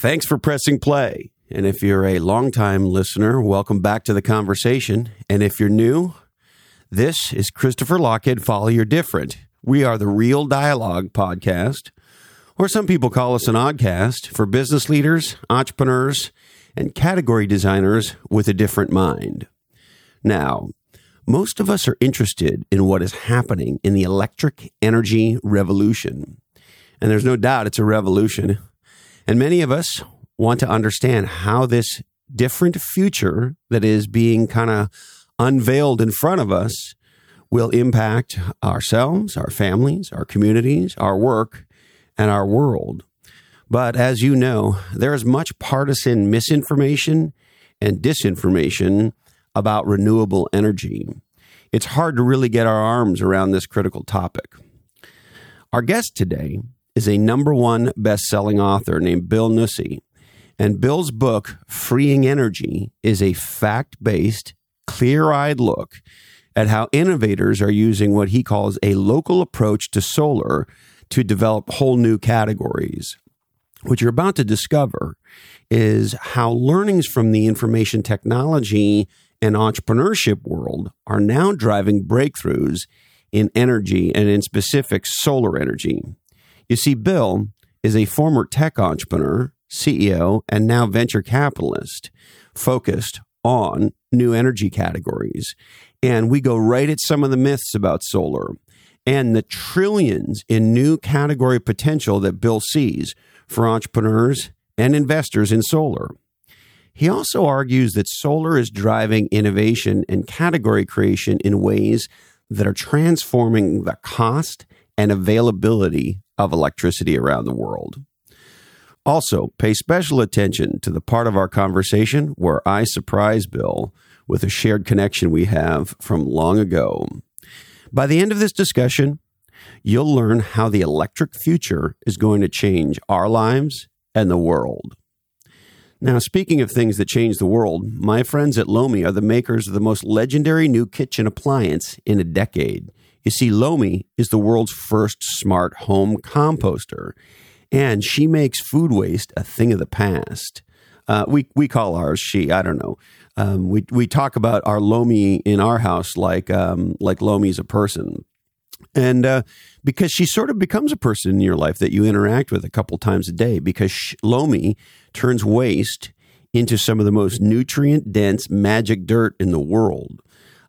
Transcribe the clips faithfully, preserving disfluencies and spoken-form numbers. Thanks for pressing play. And if you're a longtime listener, welcome back to the conversation. And if you're new, this is Christopher Lockhead, Follow Your Different. We are the Real Dialogue Podcast, or some people call us an oddcast, for business leaders, entrepreneurs, and category designers with a different mind. Now, most of us are interested in what is happening in the electric energy revolution. And there's no doubt it's a revolution. And many of us want to understand how this different future that is being kind of unveiled in front of us will impact ourselves, our families, our communities, our work, and our world. But as you know, there is much partisan misinformation and disinformation about renewable energy. It's hard to really get our arms around this critical topic. Our guest today is a number one best-selling author named Bill Nussey, and Bill's book, Freeing Energy, is a fact-based, clear-eyed look at how innovators are using what he calls a local approach to solar to develop whole new categories. What you're about to discover is how learnings from the information technology and entrepreneurship world are now driving breakthroughs in energy and in specific solar energy. You see, Bill is a former tech entrepreneur, C E O, and now venture capitalist focused on new energy categories. And we go right at some of the myths about solar and the trillions in new category potential that Bill sees for entrepreneurs and investors in solar. He also argues that solar is driving innovation and category creation in ways that are transforming the cost and availability of electricity around the world. Also, pay special attention to the part of our conversation where I surprise Bill with a shared connection we have from long ago. By the end of this discussion, you'll learn how the electric future is going to change our lives and the world. Now, speaking of things that change the world, my friends at Lomi are the makers of the most legendary new kitchen appliance in a decade. You see, Lomi is the world's first smart home composter, and she makes food waste a thing of the past. Uh, we we call ours she. I don't know. Um, we we talk about our Lomi in our house like um, like Lomi's a person. And uh, because she sort of becomes a person in your life that you interact with a couple times a day, because she, Lomi turns waste into some of the most nutrient-dense magic dirt in the world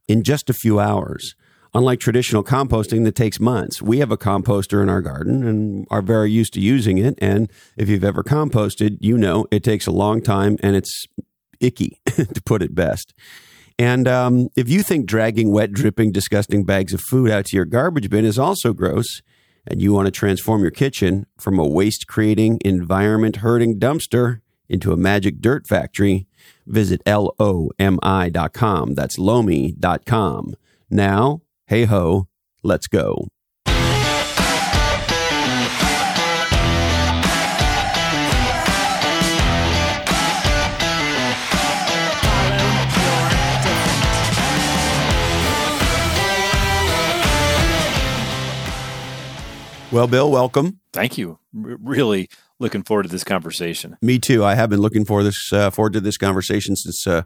in just a few hours. Unlike traditional composting that takes months, we have a composter in our garden and are very used to using it. And if you've ever composted, you know it takes a long time and it's icky, to put it best. And um, if you think dragging wet, dripping, disgusting bags of food out to your garbage bin is also gross, and you want to transform your kitchen from a waste-creating, environment-hurting dumpster into a magic dirt factory, visit L O M I dot com. That's Lomi dot com. Now, hey-ho, let's go. Well, Bill, welcome. Thank you. R- really looking forward to this conversation. Me too. I have been looking for this, uh, forward to this conversation since uh,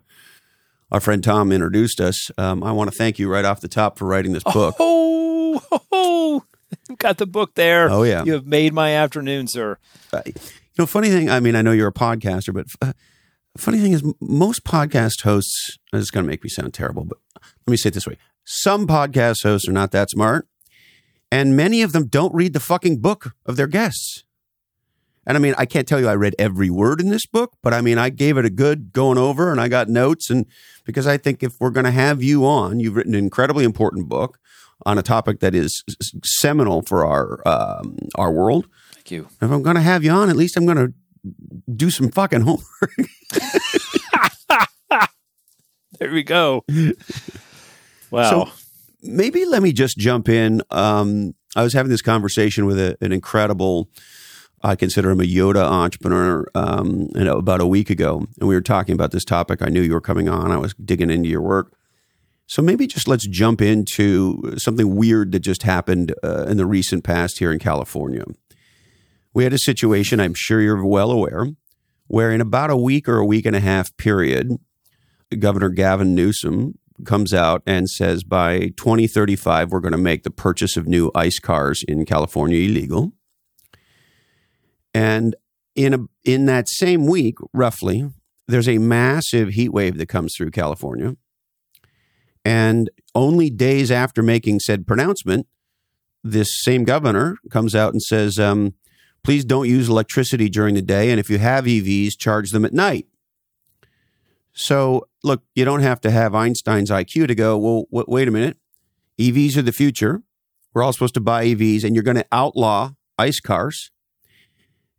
our friend Tom introduced us. Um, I want to thank you right off the top for writing this book. Oh, oh, oh, you've got the book there. Oh, yeah. You have made my afternoon, sir. Uh, you know, funny thing, I mean, I know you're a podcaster, but uh, funny thing is most podcast hosts, this is going to make me sound terrible, but let me say it this way. Some podcast hosts are not that smart. And many of them don't read the fucking book of their guests. And I mean, I can't tell you I read every word in this book, but I mean, I gave it a good going over and I got notes. And because I think if we're going to have you on, you've written an incredibly important book on a topic that is seminal for our um, our world. Thank you. If I'm going to have you on, at least I'm going to do some fucking homework. There we go. Wow. So, maybe let me just jump in. Um, I was having this conversation with a, an incredible, I consider him a Yoda entrepreneur, um, you know, about a week ago. And we were talking about this topic. I knew you were coming on. I was digging into your work. So maybe just let's jump into something weird that just happened uh, in the recent past here in California. We had a situation, I'm sure you're well aware, where in about a week or a week and a half period, Governor Gavin Newsom comes out and says by twenty thirty-five, we're going to make the purchase of new ICE cars in California illegal. And in a, in that same week, roughly, there's a massive heat wave that comes through California. And only days after making said pronouncement, this same governor comes out and says, um, please don't use electricity during the day. And if you have E Vs, charge them at night. So, look, you don't have to have Einstein's I Q to go, well, w- wait a minute. E Vs are the future. We're all supposed to buy E Vs, and you're going to outlaw ICE cars.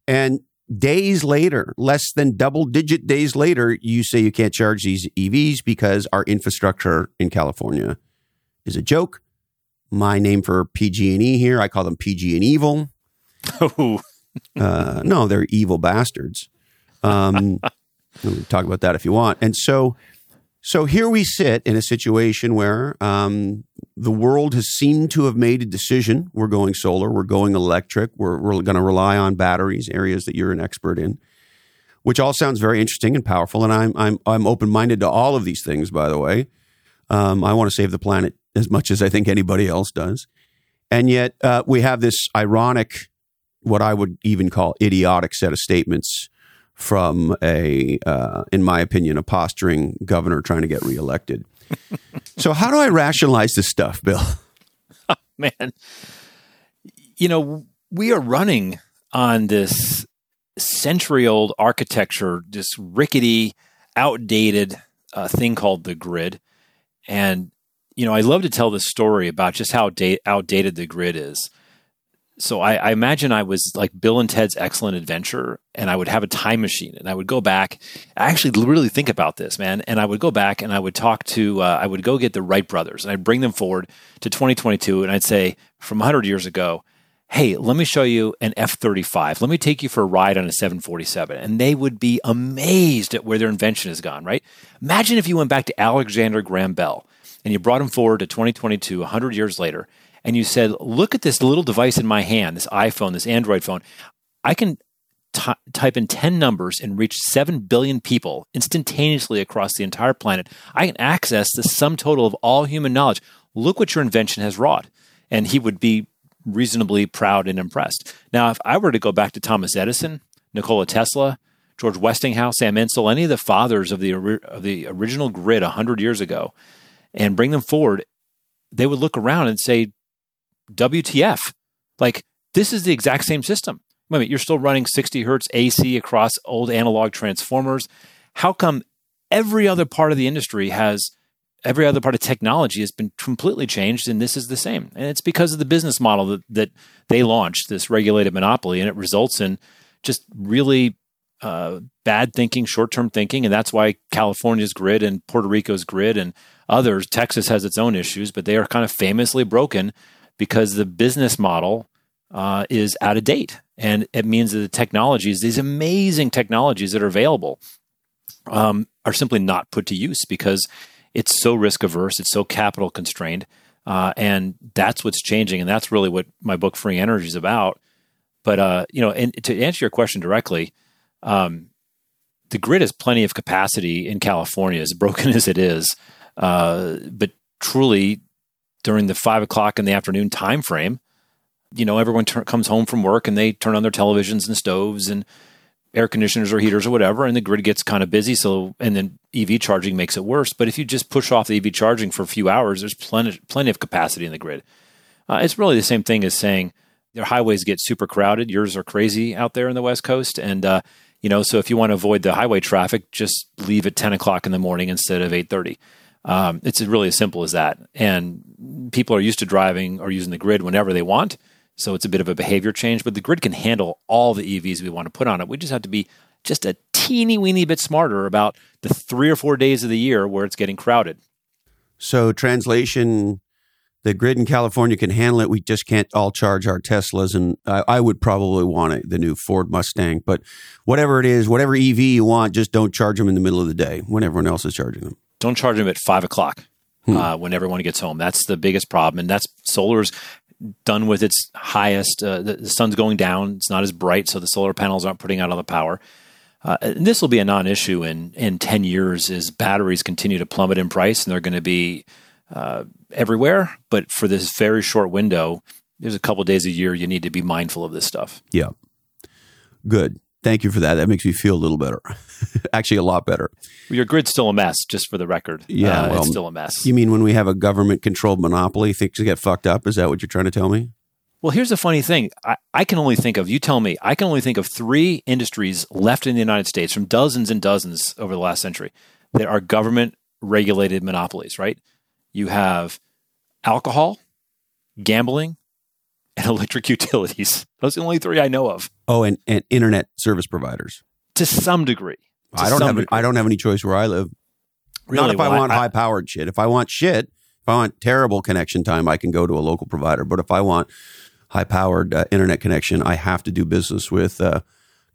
And days later, less than double-digit days later, you say you can't charge these E Vs because our infrastructure in California is a joke. My name for P G and E here, I call them P G and Evil. Oh. uh, no, they're evil bastards. Um We'll talk about that if you want. And so so here we sit in a situation where um, the world has seemed to have made a decision. We're going solar. We're going electric. We're, we're going to rely on batteries, areas that you're an expert in, which all sounds very interesting and powerful. And I'm I'm I'm open-minded to all of these things, by the way. Um, I want to save the planet as much as I think anybody else does. And yet uh, we have this ironic, what I would even call idiotic set of statements from a, uh, in my opinion, a posturing governor trying to get reelected. So how do I rationalize this stuff, Bill? Oh, man, you know, we are running on this century-old architecture, this rickety, outdated uh, thing called the grid. And, you know, I love to tell this story about just how da- outdated the grid is. So I, I imagine I was like Bill and Ted's Excellent Adventure, and I would have a time machine, and I would go back. I actually really think about this, man. And I would go back, and I would talk to, uh, I would go get the Wright brothers, and I'd bring them forward to twenty twenty-two, and I'd say, from one hundred years ago, hey, let me show you an F thirty-five. Let me take you for a ride on a seven forty-seven. And they would be amazed at where their invention has gone, right? Imagine if you went back to Alexander Graham Bell, and you brought him forward to twenty twenty-two, one hundred years later, and you said, look at this little device in my hand, this iPhone, this Android phone. I can t- type in ten numbers and reach seven billion people instantaneously across the entire planet. I can access the sum total of all human knowledge. Look what your invention has wrought. And he would be reasonably proud and impressed. Now, if I were to go back to Thomas Edison, Nikola Tesla, George Westinghouse, Sam Insel, any of the fathers of the, or- of the original grid one hundred years ago, and bring them forward, they would look around and say, W T F, like this is the exact same system. Wait a minute, you're still running sixty hertz A C across old analog transformers. How come every other part of the industry has, every other part of technology has been completely changed and this is the same? And it's because of the business model that, that they launched, this regulated monopoly, and it results in just really uh, bad thinking, short-term thinking. And that's why California's grid and Puerto Rico's grid and others, Texas has its own issues, but they are kind of famously broken because the business model uh, is out of date. And it means that the technologies, these amazing technologies that are available, um, are simply not put to use because it's so risk averse, it's so capital constrained. Uh, and that's what's changing. And that's really what my book, Freeing Energy, is about. But, uh, you know, and to answer your question directly, um, the grid has plenty of capacity in California, as broken as it is. Uh, but truly, during the five o'clock in the afternoon time frame, you know, everyone ter- comes home from work and they turn on their televisions and stoves and air conditioners or heaters or whatever, and the grid gets kind of busy. So, and then E V charging makes it worse. But if you just push off the E V charging for a few hours, there's plenty, plenty of capacity in the grid. Uh, it's really the same thing as saying your highways get super crowded. Yours are crazy out there in the West Coast, and uh, you know, so if you want to avoid the highway traffic, just leave at ten o'clock in the morning instead of eight thirty. Um, it's really as simple as that. And people are used to driving or using the grid whenever they want. So it's a bit of a behavior change, but the grid can handle all the E Vs we want to put on it. We just have to be just a teeny weeny bit smarter about the three or four days of the year where it's getting crowded. So translation, the grid in California can handle it. We just can't all charge our Teslas. And I, I would probably want it, the new Ford Mustang, but whatever it is, whatever E V you want, just don't charge them in the middle of the day when everyone else is charging them. Don't charge them at five o'clock hmm. uh, when everyone gets home. That's the biggest problem. And that's solar's done with its highest. Uh, the, the sun's going down. It's not as bright. So the solar panels aren't putting out all the power. Uh, and this will be a non-issue in, in ten years as batteries continue to plummet in price, and they're going to be uh, everywhere. But for this very short window, there's a couple of days a year you need to be mindful of this stuff. Yeah. Good. Thank you for that. That makes me feel a little better. Actually, a lot better. Well, your grid's still a mess, just for the record. Yeah. Uh, well, it's still a mess. You mean when we have a government-controlled monopoly, things get fucked up? Is that what you're trying to tell me? Well, here's the funny thing. I, I can only think of, you tell me, I can only think of three industries left in the United States from dozens and dozens over the last century that are government-regulated monopolies, right? You have alcohol, gambling, and electric utilities. Those are the only three I know of. Oh, and, and internet service providers. To some degree. To I don't some have degree. I don't have any choice where I live. Really? Not if well, I want I, high-powered shit. If I want shit, if I want terrible connection time, I can go to a local provider. But if I want high-powered uh, internet connection, I have to do business with uh,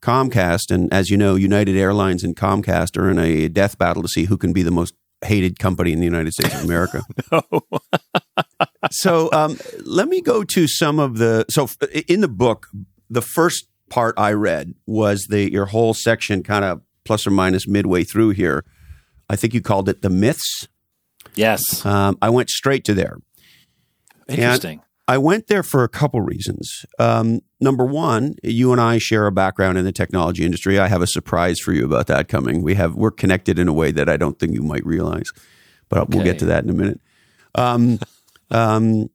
Comcast. And as you know, United Airlines and Comcast are in a death battle to see who can be the most hated company in the United States of America. So um, let me go to some of the – so in the book, the first part I read was the your whole section kind of plus or minus midway through here. I think you called it the myths. Yes. Um, I went straight to there. Interesting. And I went there for a couple reasons. Um, number one, you and I share a background in the technology industry. I have a surprise for you about that coming. We have, we're connected in a way that I don't think you might realize, but okay. We'll get to that in a minute. Um, um,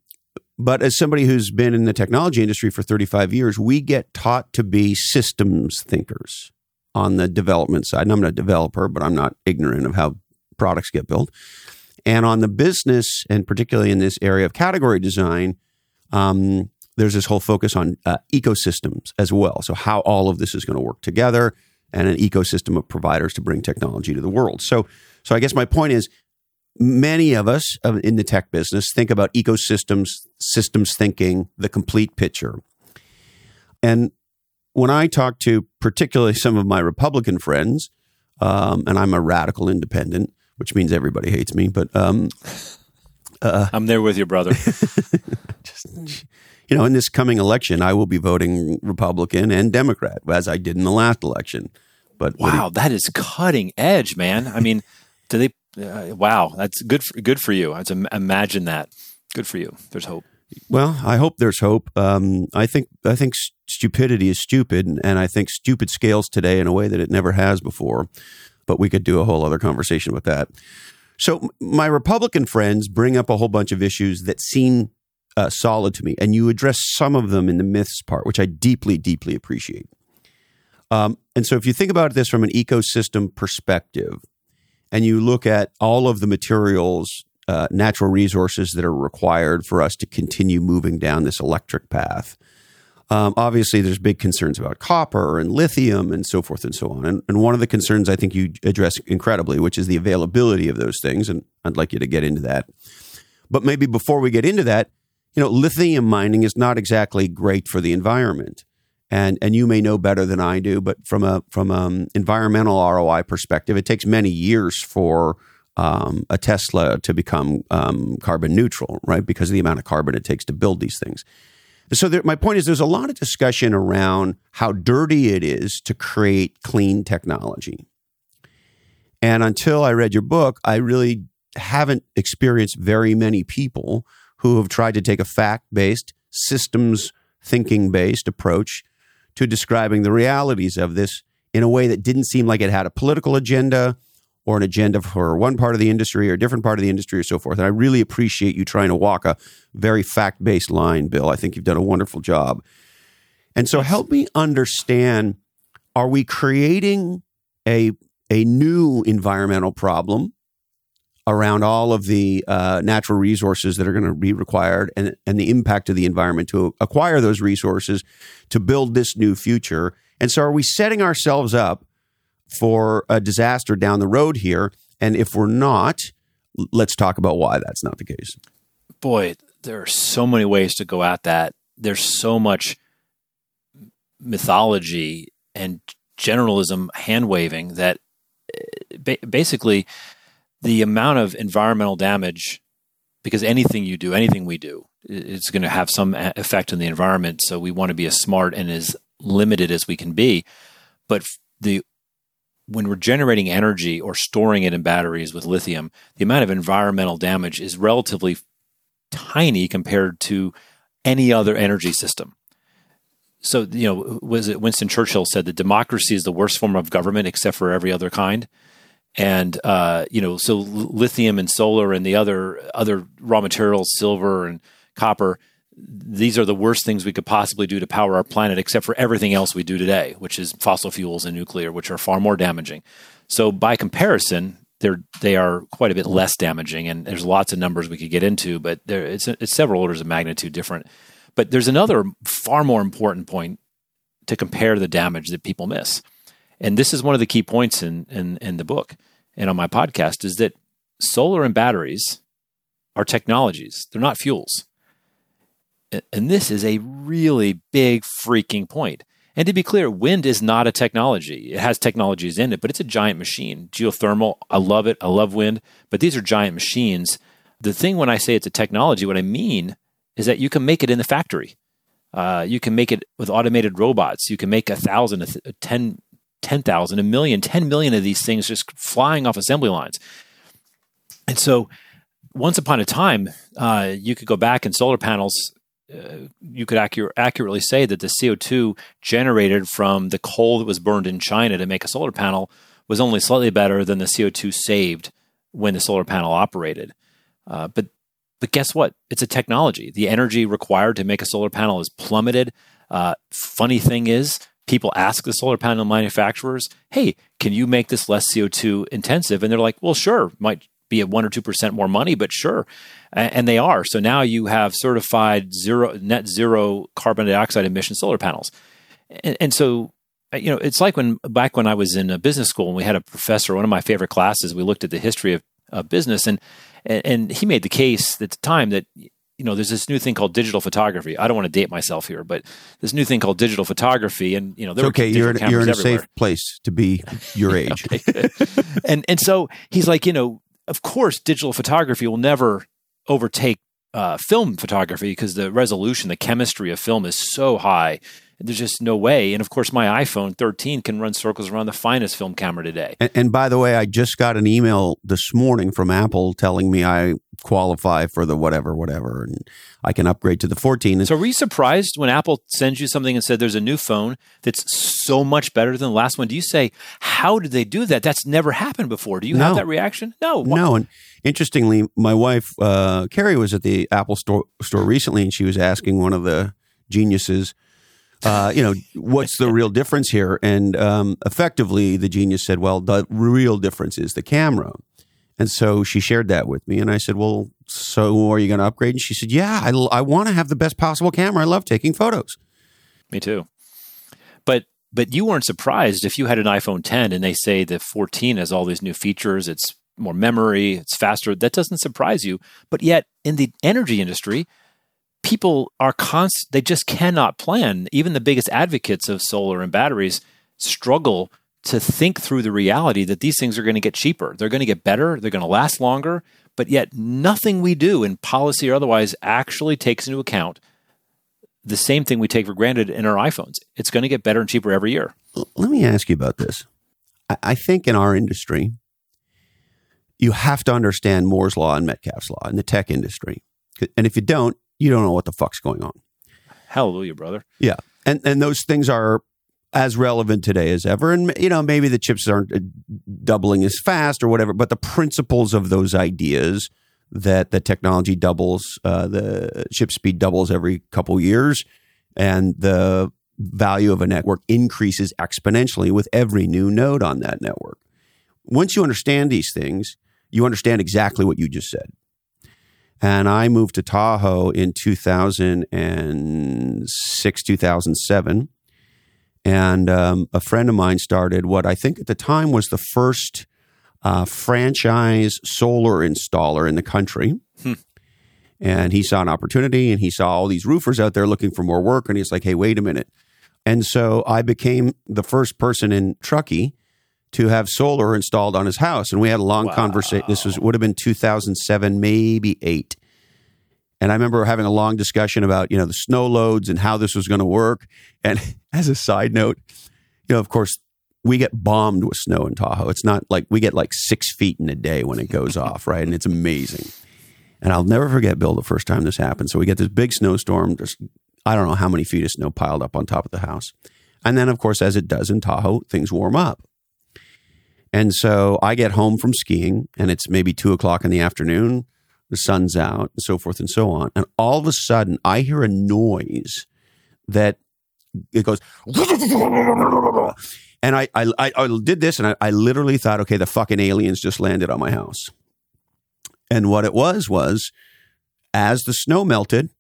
but as somebody who's been in the technology industry for thirty-five years, we get taught to be systems thinkers on the development side. And I'm not a developer, but I'm not ignorant of how products get built. And on the business, and particularly in this area of category design, um, there's this whole focus on uh, ecosystems as well. So how all of this is going to work together and an ecosystem of providers to bring technology to the world. So so I guess my point is many of us in the tech business think about ecosystems, systems thinking, the complete picture. And when I talk to particularly some of my Republican friends, um, and I'm a radical independent, which means everybody hates me, but um, uh, I'm there with your brother. Just, you know, in this coming election, I will be voting Republican and Democrat, as I did in the last election. But wow, you, that is cutting edge, man. I mean, do they? Uh, wow, that's good. For, good for you. I just imagine that. Good for you. There's hope. Well, I hope there's hope. Um, I think I think stupidity is stupid, and I think stupid scales today in a way that it never has before. But we could do a whole other conversation with that. So my Republican friends bring up a whole bunch of issues that seem uh, solid to me, and you address some of them in the myths part, which I deeply, deeply appreciate. Um, and so if you think about this from an ecosystem perspective, and you look at all of the materials, uh, natural resources that are required for us to continue moving down this electric path, Um, obviously, there's big concerns about copper and lithium and so forth and so on. And, and one of the concerns I think you address incredibly, which is the availability of those things. And I'd like you to get into that. But maybe before we get into that, you know, lithium mining is not exactly great for the environment. And and you may know better than I do, but from a from an environmental R O I perspective, it takes many years for um, a Tesla to become um, carbon neutral, right? Because of the amount of carbon it takes to build these things. So there, my point is there's a lot of discussion around how dirty it is to create clean technology. And until I read your book, I really haven't experienced very many people who have tried to take a fact-based, systems-thinking-based approach to describing the realities of this in a way that didn't seem like it had a political agenda or an agenda for one part of the industry or a different part of the industry or so forth. And I really appreciate you trying to walk a very fact-based line, Bill. I think you've done a wonderful job. And so help me understand, are we creating a, a new environmental problem around all of the uh, natural resources that are going to be required and, and the impact of the environment to acquire those resources to build this new future? And so are we setting ourselves up for a disaster down the road here? And if we're not, let's talk about why that's not the case. Boy, there are so many ways to go at that. There's so much mythology and generalism hand-waving that ba- basically the amount of environmental damage, because anything you do, anything we do, it's going to have some effect on the environment. So we want to be as smart and as limited as we can be. But the when we're generating energy or storing it in batteries with lithium, the amount of environmental damage is relatively tiny compared to any other energy system. So, you know, was it Winston Churchill said that democracy is the worst form of government except for every other kind? And, uh, you know, so lithium and solar and the other other raw materials, silver and copper, these are the worst things we could possibly do to power our planet except for everything else we do today, which is fossil fuels and nuclear, which are far more damaging. So by comparison, they're, they are quite a bit less damaging, and there's lots of numbers we could get into, but there, it's, it's several orders of magnitude different. But there's another far more important point to compare the damage that people miss. And this is one of the key points in, in, in the book and on my podcast is that solar and batteries are technologies. They're not fuels. And this is a really big freaking point. And to be clear, wind is not a technology. It has technologies in it, but it's a giant machine. Geothermal, I love it. I love wind. But these are giant machines. The thing when I say it's a technology, what I mean is that you can make it in the factory. Uh, you can make it with automated robots. You can make a thousand, a th- ten, ten thousand, a million, ten million of these things just flying off assembly lines. And so once upon a time, uh, you could go back and solar panels, uh, you could accur- accurately say that the C O two generated from the coal that was burned in China to make a solar panel was only slightly better than the C O two saved when the solar panel operated. Uh, but But guess what? It's a technology. The energy required to make a solar panel is plummeted. Uh, funny thing is, people ask the solar panel manufacturers, hey, can you make this less C O two intensive? And they're like, well, sure. Might be at one or two percent more money, but sure. And they are. So now you have certified zero net zero carbon dioxide emission solar panels. And, and so, you know, it's like when back when I was in business school and we had a professor, one of my favorite classes, we looked at the history of, of business and And he made the case at the time that, you know, there's this new thing called digital photography. I don't want to date myself here, but this new thing called digital photography, and you know, there were okay. You're in, you're in a everywhere. Safe place to be your age, and and so he's like, you know, of course, digital photography will never overtake uh, film photography because the resolution, the chemistry of film is so high. There's just no way. And of course, my iPhone thirteen can run circles around the finest film camera today. And, and by the way, I just got an email this morning from Apple telling me I qualify for the whatever, whatever, and I can upgrade to the fourteen. So were you surprised when Apple sends you something and said there's a new phone that's so much better than the last one? Do you say, how did they do that? That's never happened before. Do you no. have that reaction? No. Why? No. And interestingly, my wife, uh, Carrie, was at the Apple store, store recently, and she was asking one of the geniuses, Uh, you know, what's the real difference here? And um, effectively, the genius said, well, the real difference is the camera. And so she shared that with me. And I said, well, so are you going to upgrade? And she said, yeah, I, I want to have the best possible camera. I love taking photos. Me too. But but you weren't surprised if you had an iPhone ten and they say the fourteen has all these new features. It's more memory. It's faster. That doesn't surprise you. But yet in the energy industry, people are constant, they just cannot plan. Even the biggest advocates of solar and batteries struggle to think through the reality that these things are going to get cheaper. They're going to get better. They're going to last longer. But yet nothing we do in policy or otherwise actually takes into account the same thing we take for granted in our iPhones. It's going to get better and cheaper every year. Let me ask you about this. I think in our industry, you have to understand Moore's Law and Metcalfe's Law in the tech industry. And if you don't, you don't know what the fuck's going on. Hallelujah, brother. Yeah. And and those things are as relevant today as ever. And, you know, maybe the chips aren't doubling as fast or whatever, but the principles of those ideas that the technology doubles, uh, the chip speed doubles every couple years, and the value of a network increases exponentially with every new node on that network. Once you understand these things, you understand exactly what you just said. And I moved to Tahoe in two thousand six, two thousand seven. And um, a friend of mine started what I think at the time was the first uh, franchise solar installer in the country. Hmm. And he saw an opportunity and he saw all these roofers out there looking for more work. And he's like, hey, wait a minute. And so I became the first person in Truckee to have solar installed on his house. And we had a long wow. conversation. This was would have been two thousand seven, maybe eight. And I remember having a long discussion about, you know, the snow loads and how this was going to work. And as a side note, you know, of course, we get bombed with snow in Tahoe. It's not like we get like six feet in a day when it goes off, right? And it's amazing. And I'll never forget, Bill, the first time this happened. So we get this big snowstorm, just I don't know how many feet of snow piled up on top of the house. And then, of course, as it does in Tahoe, things warm up. And so I get home from skiing, and it's maybe two o'clock in the afternoon. The sun's out, and so forth and so on. And all of a sudden, I hear a noise that it goes, and I I, I did this, and I, I literally thought, okay, the fucking aliens just landed on my house. And what it was was, as the snow melted,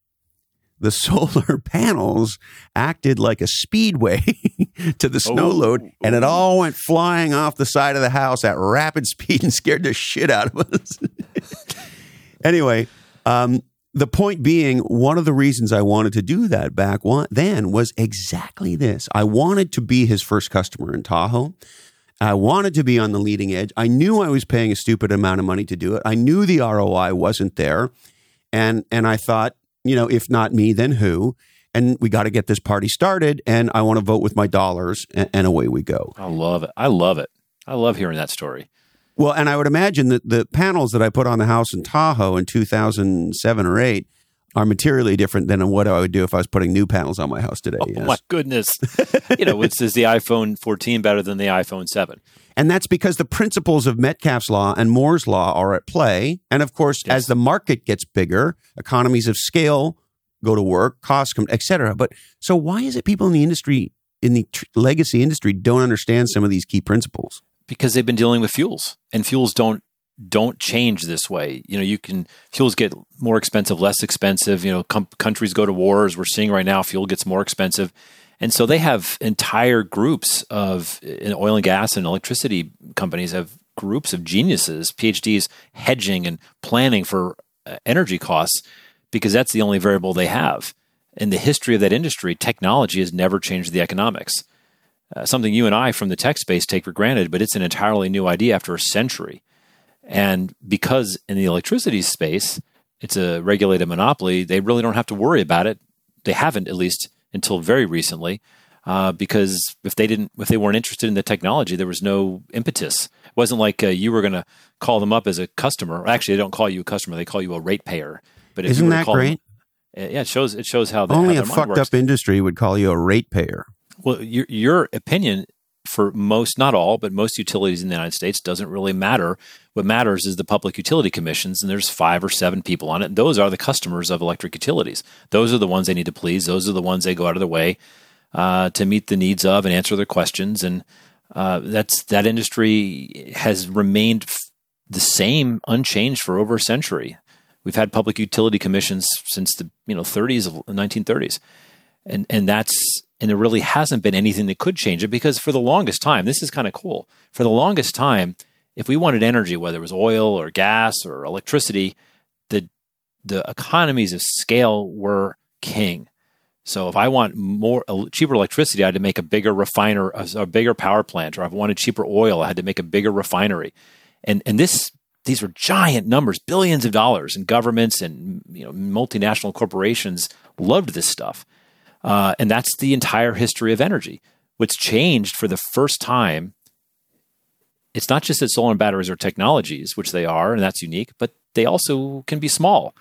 the solar panels acted like a speedway to the snow oh, load, and it all went flying off the side of the house at rapid speed and scared the shit out of us. Anyway, um, the point being, one of the reasons I wanted to do that back then was exactly this. I wanted to be his first customer in Tahoe. I wanted to be on the leading edge. I knew I was paying a stupid amount of money to do it. I knew the R O I wasn't there. And and I thought, you know, if not me, then who? And we got to get this party started. And I want to vote with my dollars. And, and away we go. I love it. I love it. I love hearing that story. Well, and I would imagine that the panels that I put on the house in Tahoe in two thousand seven or eight are materially different than what I would do if I was putting new panels on my house today. Oh, yes. My goodness. You know, it's, is the iPhone fourteen better than the iPhone seven? And that's because the principles of Metcalfe's Law and Moore's Law are at play. And of course, yes. As the market gets bigger, economies of scale go to work, costs come, et cetera. But so why is it people in the industry, in the tr- legacy industry, don't understand some of these key principles? Because they've been dealing with fuels, and fuels don't don't change this way. You know, you can fuels get more expensive, less expensive. You know, com- countries go to wars. We're seeing right now fuel gets more expensive, and so they have entire groups of in oil and gas and electricity companies have groups of geniuses, PhDs, hedging and planning for energy costs because that's the only variable they have. In the history of that industry, technology has never changed the economics. Uh, something you and I from the tech space take for granted, but it's an entirely new idea after a century. And because in the electricity space, it's a regulated monopoly, they really don't have to worry about it. They haven't, at least until very recently, uh, because if they didn't, if they weren't interested in the technology, there was no impetus. It wasn't like uh, you were going to call them up as a customer. Actually, they don't call you a customer; they call you a ratepayer. But if isn't that great? Them, yeah, it shows. It shows how the, only how their a fucked mind works. Up industry would call you a ratepayer. Well, your your opinion for most, not all, but most utilities in the United States doesn't really matter. What matters is the public utility commissions, and there's five or seven people on it. And those are the customers of electric utilities. Those are the ones they need to please. Those are the ones they go out of their way uh, to meet the needs of and answer their questions. And uh, that's that industry has remained f- the same, unchanged for over a century. We've had public utility commissions since the you know thirties of nineteen thirties, and and that's. And there really hasn't been anything that could change it because for the longest time, this is kind of cool. For the longest time, if we wanted energy, whether it was oil or gas or electricity, the the economies of scale were king. So if I want more cheaper electricity, I had to make a bigger refiner, a, a bigger power plant, or if I wanted cheaper oil, I had to make a bigger refinery. And and this these were giant numbers, billions of dollars, and governments and you know multinational corporations loved this stuff. Uh, and that's the entire history of energy. What's changed for the first time, it's not just that solar and batteries are technologies, which they are, and that's unique, but they also can be small.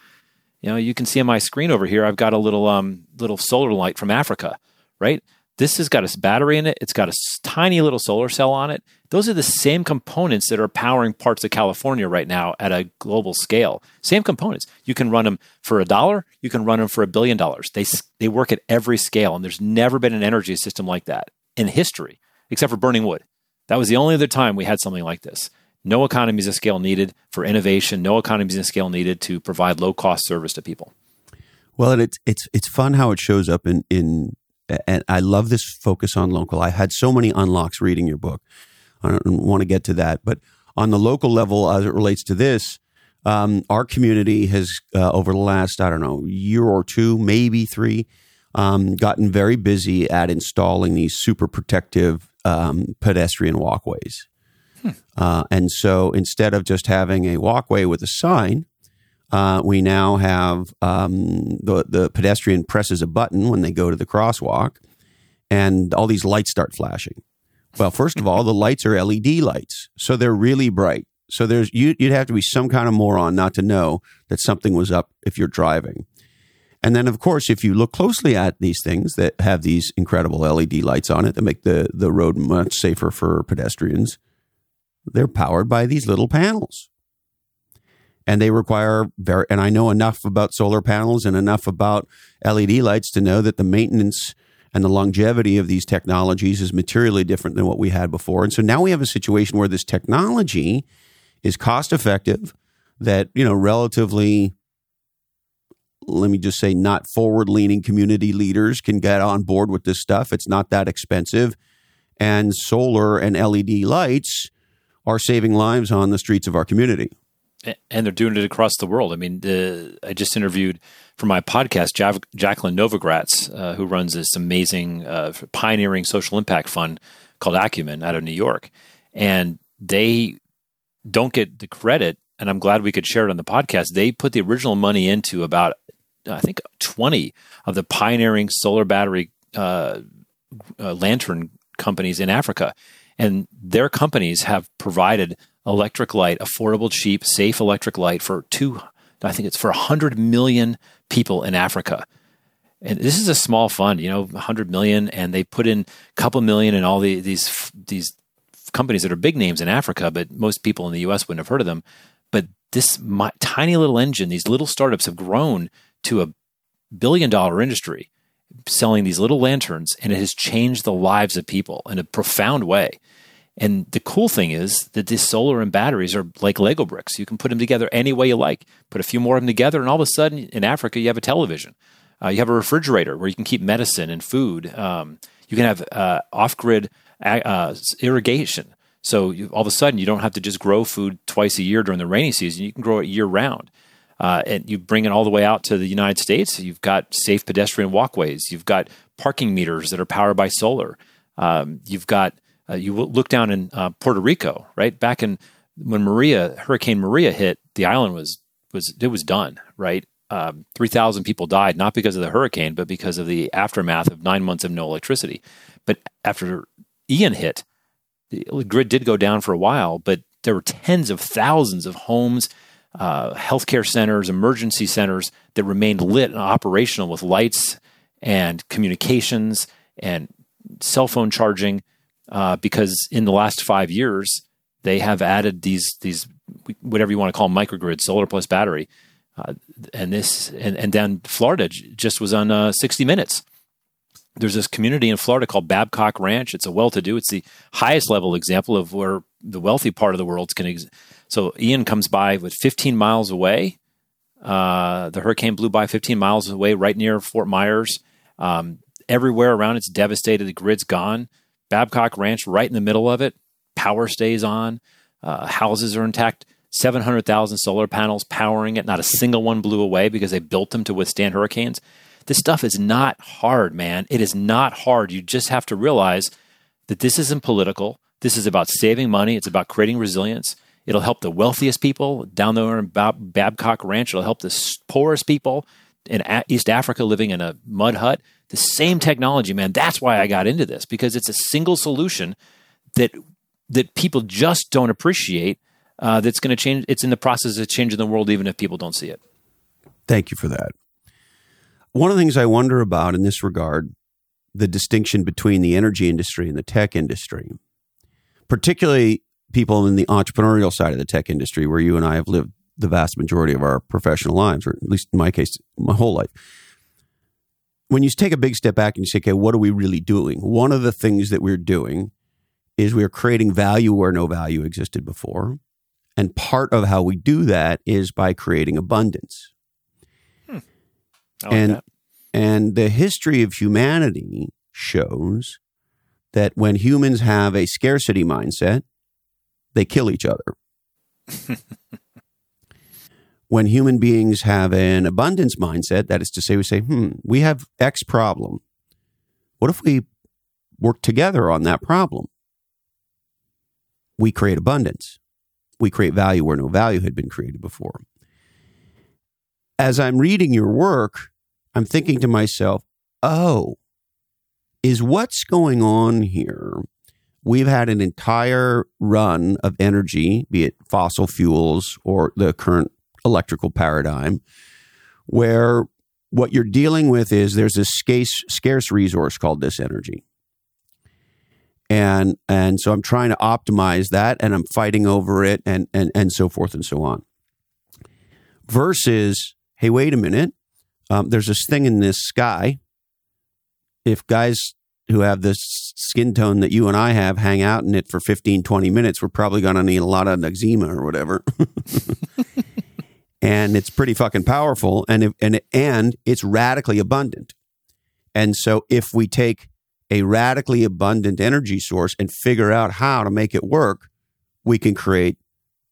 You know, you can see on my screen over here, I've got a little um, little solar light from Africa, right? This has got a battery in it. It's got a tiny little solar cell on it. Those are the same components that are powering parts of California right now at a global scale. Same components. You can run them for a dollar. You can run them for a billion dollars. They they work at every scale, and there's never been an energy system like that in history, except for burning wood. That was the only other time we had something like this. No economies of scale needed for innovation. No economies of scale needed to provide low-cost service to people. Well, and it's it's it's fun how it shows up in in. And I love this focus on local. I had so many unlocks reading your book. I don't want to get to that. But on the local level, as it relates to this, um, our community has, uh, over the last, I don't know, year or two, maybe three, um, gotten very busy at installing these super protective um, pedestrian walkways. Hmm. Uh, and so instead of just having a walkway with a sign, Uh, we now have um, the, the pedestrian presses a button when they go to the crosswalk, and all these lights start flashing. Well, first of all, the lights are L E D lights, so they're really bright. So there's you, you'd have to be some kind of moron not to know that something was up if you're driving. And then, of course, if you look closely at these things that have these incredible L E D lights on it that make the, the road much safer for pedestrians, they're powered by these little panels. And they require, very, and I know enough about solar panels and enough about L E D lights to know that the maintenance and the longevity of these technologies is materially different than what we had before. And so now we have a situation where this technology is cost effective, that, you know, relatively, let me just say, not forward-leaning community leaders can get on board with this stuff. It's not that expensive. And solar and L E D lights are saving lives on the streets of our community. And they're doing it across the world. I mean, uh, I just interviewed for my podcast, Jav- Jacqueline Novogratz, uh, who runs this amazing, uh, pioneering social impact fund called Acumen out of New York. And they don't get the credit, and I'm glad we could share it on the podcast. They put the original money into about I think twenty of the pioneering solar battery uh, uh, lantern companies in Africa. And their companies have provided electric light, affordable, cheap, safe electric light for two, I think it's for one hundred million people in Africa. And this is a small fund, you know, one hundred million. And they put in a couple million in all the, these these companies that are big names in Africa, but most people in the U S wouldn't have heard of them. But this my, tiny little engine, these little startups have grown to a billion dollar industry selling these little lanterns, and it has changed the lives of people in a profound way. And the cool thing is that these solar and batteries are like Lego bricks. You can put them together any way you like. Put a few more of them together, and all of a sudden in Africa, you have a television. Uh, you have a refrigerator where you can keep medicine and food. Um, you can have uh, off-grid uh, irrigation. So you, all of a sudden, you don't have to just grow food twice a year during the rainy season. You can grow it year-round. Uh, and you bring it all the way out to the United States. You've got safe pedestrian walkways. You've got parking meters that are powered by solar. Um, you've got, uh, you look down in uh, Puerto Rico, right? Back in when Maria, Hurricane Maria hit, the island was, was it was done, right? Um, three thousand people died, not because of the hurricane, but because of the aftermath of nine months of no electricity. But after Ian hit, the grid did go down for a while, but there were tens of thousands of homes, Uh, healthcare centers, emergency centers that remained lit and operational with lights and communications and cell phone charging, uh, because in the last five years they have added these these whatever you want to call them, microgrid, solar plus battery, uh, and this and and then Florida j- just was on uh, sixty minutes. There's this community in Florida called Babcock Ranch. It's a well-to-do. It's the highest level example of where the wealthy part of the world can exist. So Ian comes by with fifteen miles away. Uh, the hurricane blew by fifteen miles away, right near Fort Myers. Um, everywhere around it's devastated. The grid's gone. Babcock Ranch, right in the middle of it. Power stays on. Uh, houses are intact. seven hundred thousand solar panels powering it. Not a single one blew away because they built them to withstand hurricanes. This stuff is not hard, man. It is not hard. You just have to realize that this isn't political. This is about saving money. It's about creating resilience. It'll help the wealthiest people down there in Bab- Babcock Ranch. It'll help the poorest people in a- East Africa living in a mud hut. The same technology, man. That's why I got into this, because it's a single solution that that people just don't appreciate. Uh, that's going to change. It's in the process of changing the world, even if people don't see it. Thank you for that. One of the things I wonder about in this regard, the distinction between the energy industry and the tech industry, particularly people in the entrepreneurial side of the tech industry, where you and I have lived the vast majority of our professional lives, or at least in my case, my whole life. When you take a big step back and you say, okay, what are we really doing? One of the things that we're doing is we are creating value where no value existed before. And part of how we do that is by creating abundance. Hmm. I like and, that. And the history of humanity shows that when humans have a scarcity mindset, they kill each other. When human beings have an abundance mindset, that is to say, we say, hmm, we have X problem. What if we work together on that problem? We create abundance. We create value where no value had been created before. As I'm reading your work, I'm thinking to myself, oh, is what's going on here we've had an entire run of energy, be it fossil fuels or the current electrical paradigm, where what you're dealing with is there's this scarce, scarce resource called this energy. And and so I'm trying to optimize that, and I'm fighting over it, and and and so forth and so on. Versus, hey, wait a minute, um, there's this thing in this sky. If guys who have this skin tone that you and I have hang out in it for fifteen, twenty minutes, we're probably going to need a lot of eczema or whatever. And it's pretty fucking powerful, and if, and and it's radically abundant. And so if we take a radically abundant energy source and figure out how to make it work, we can create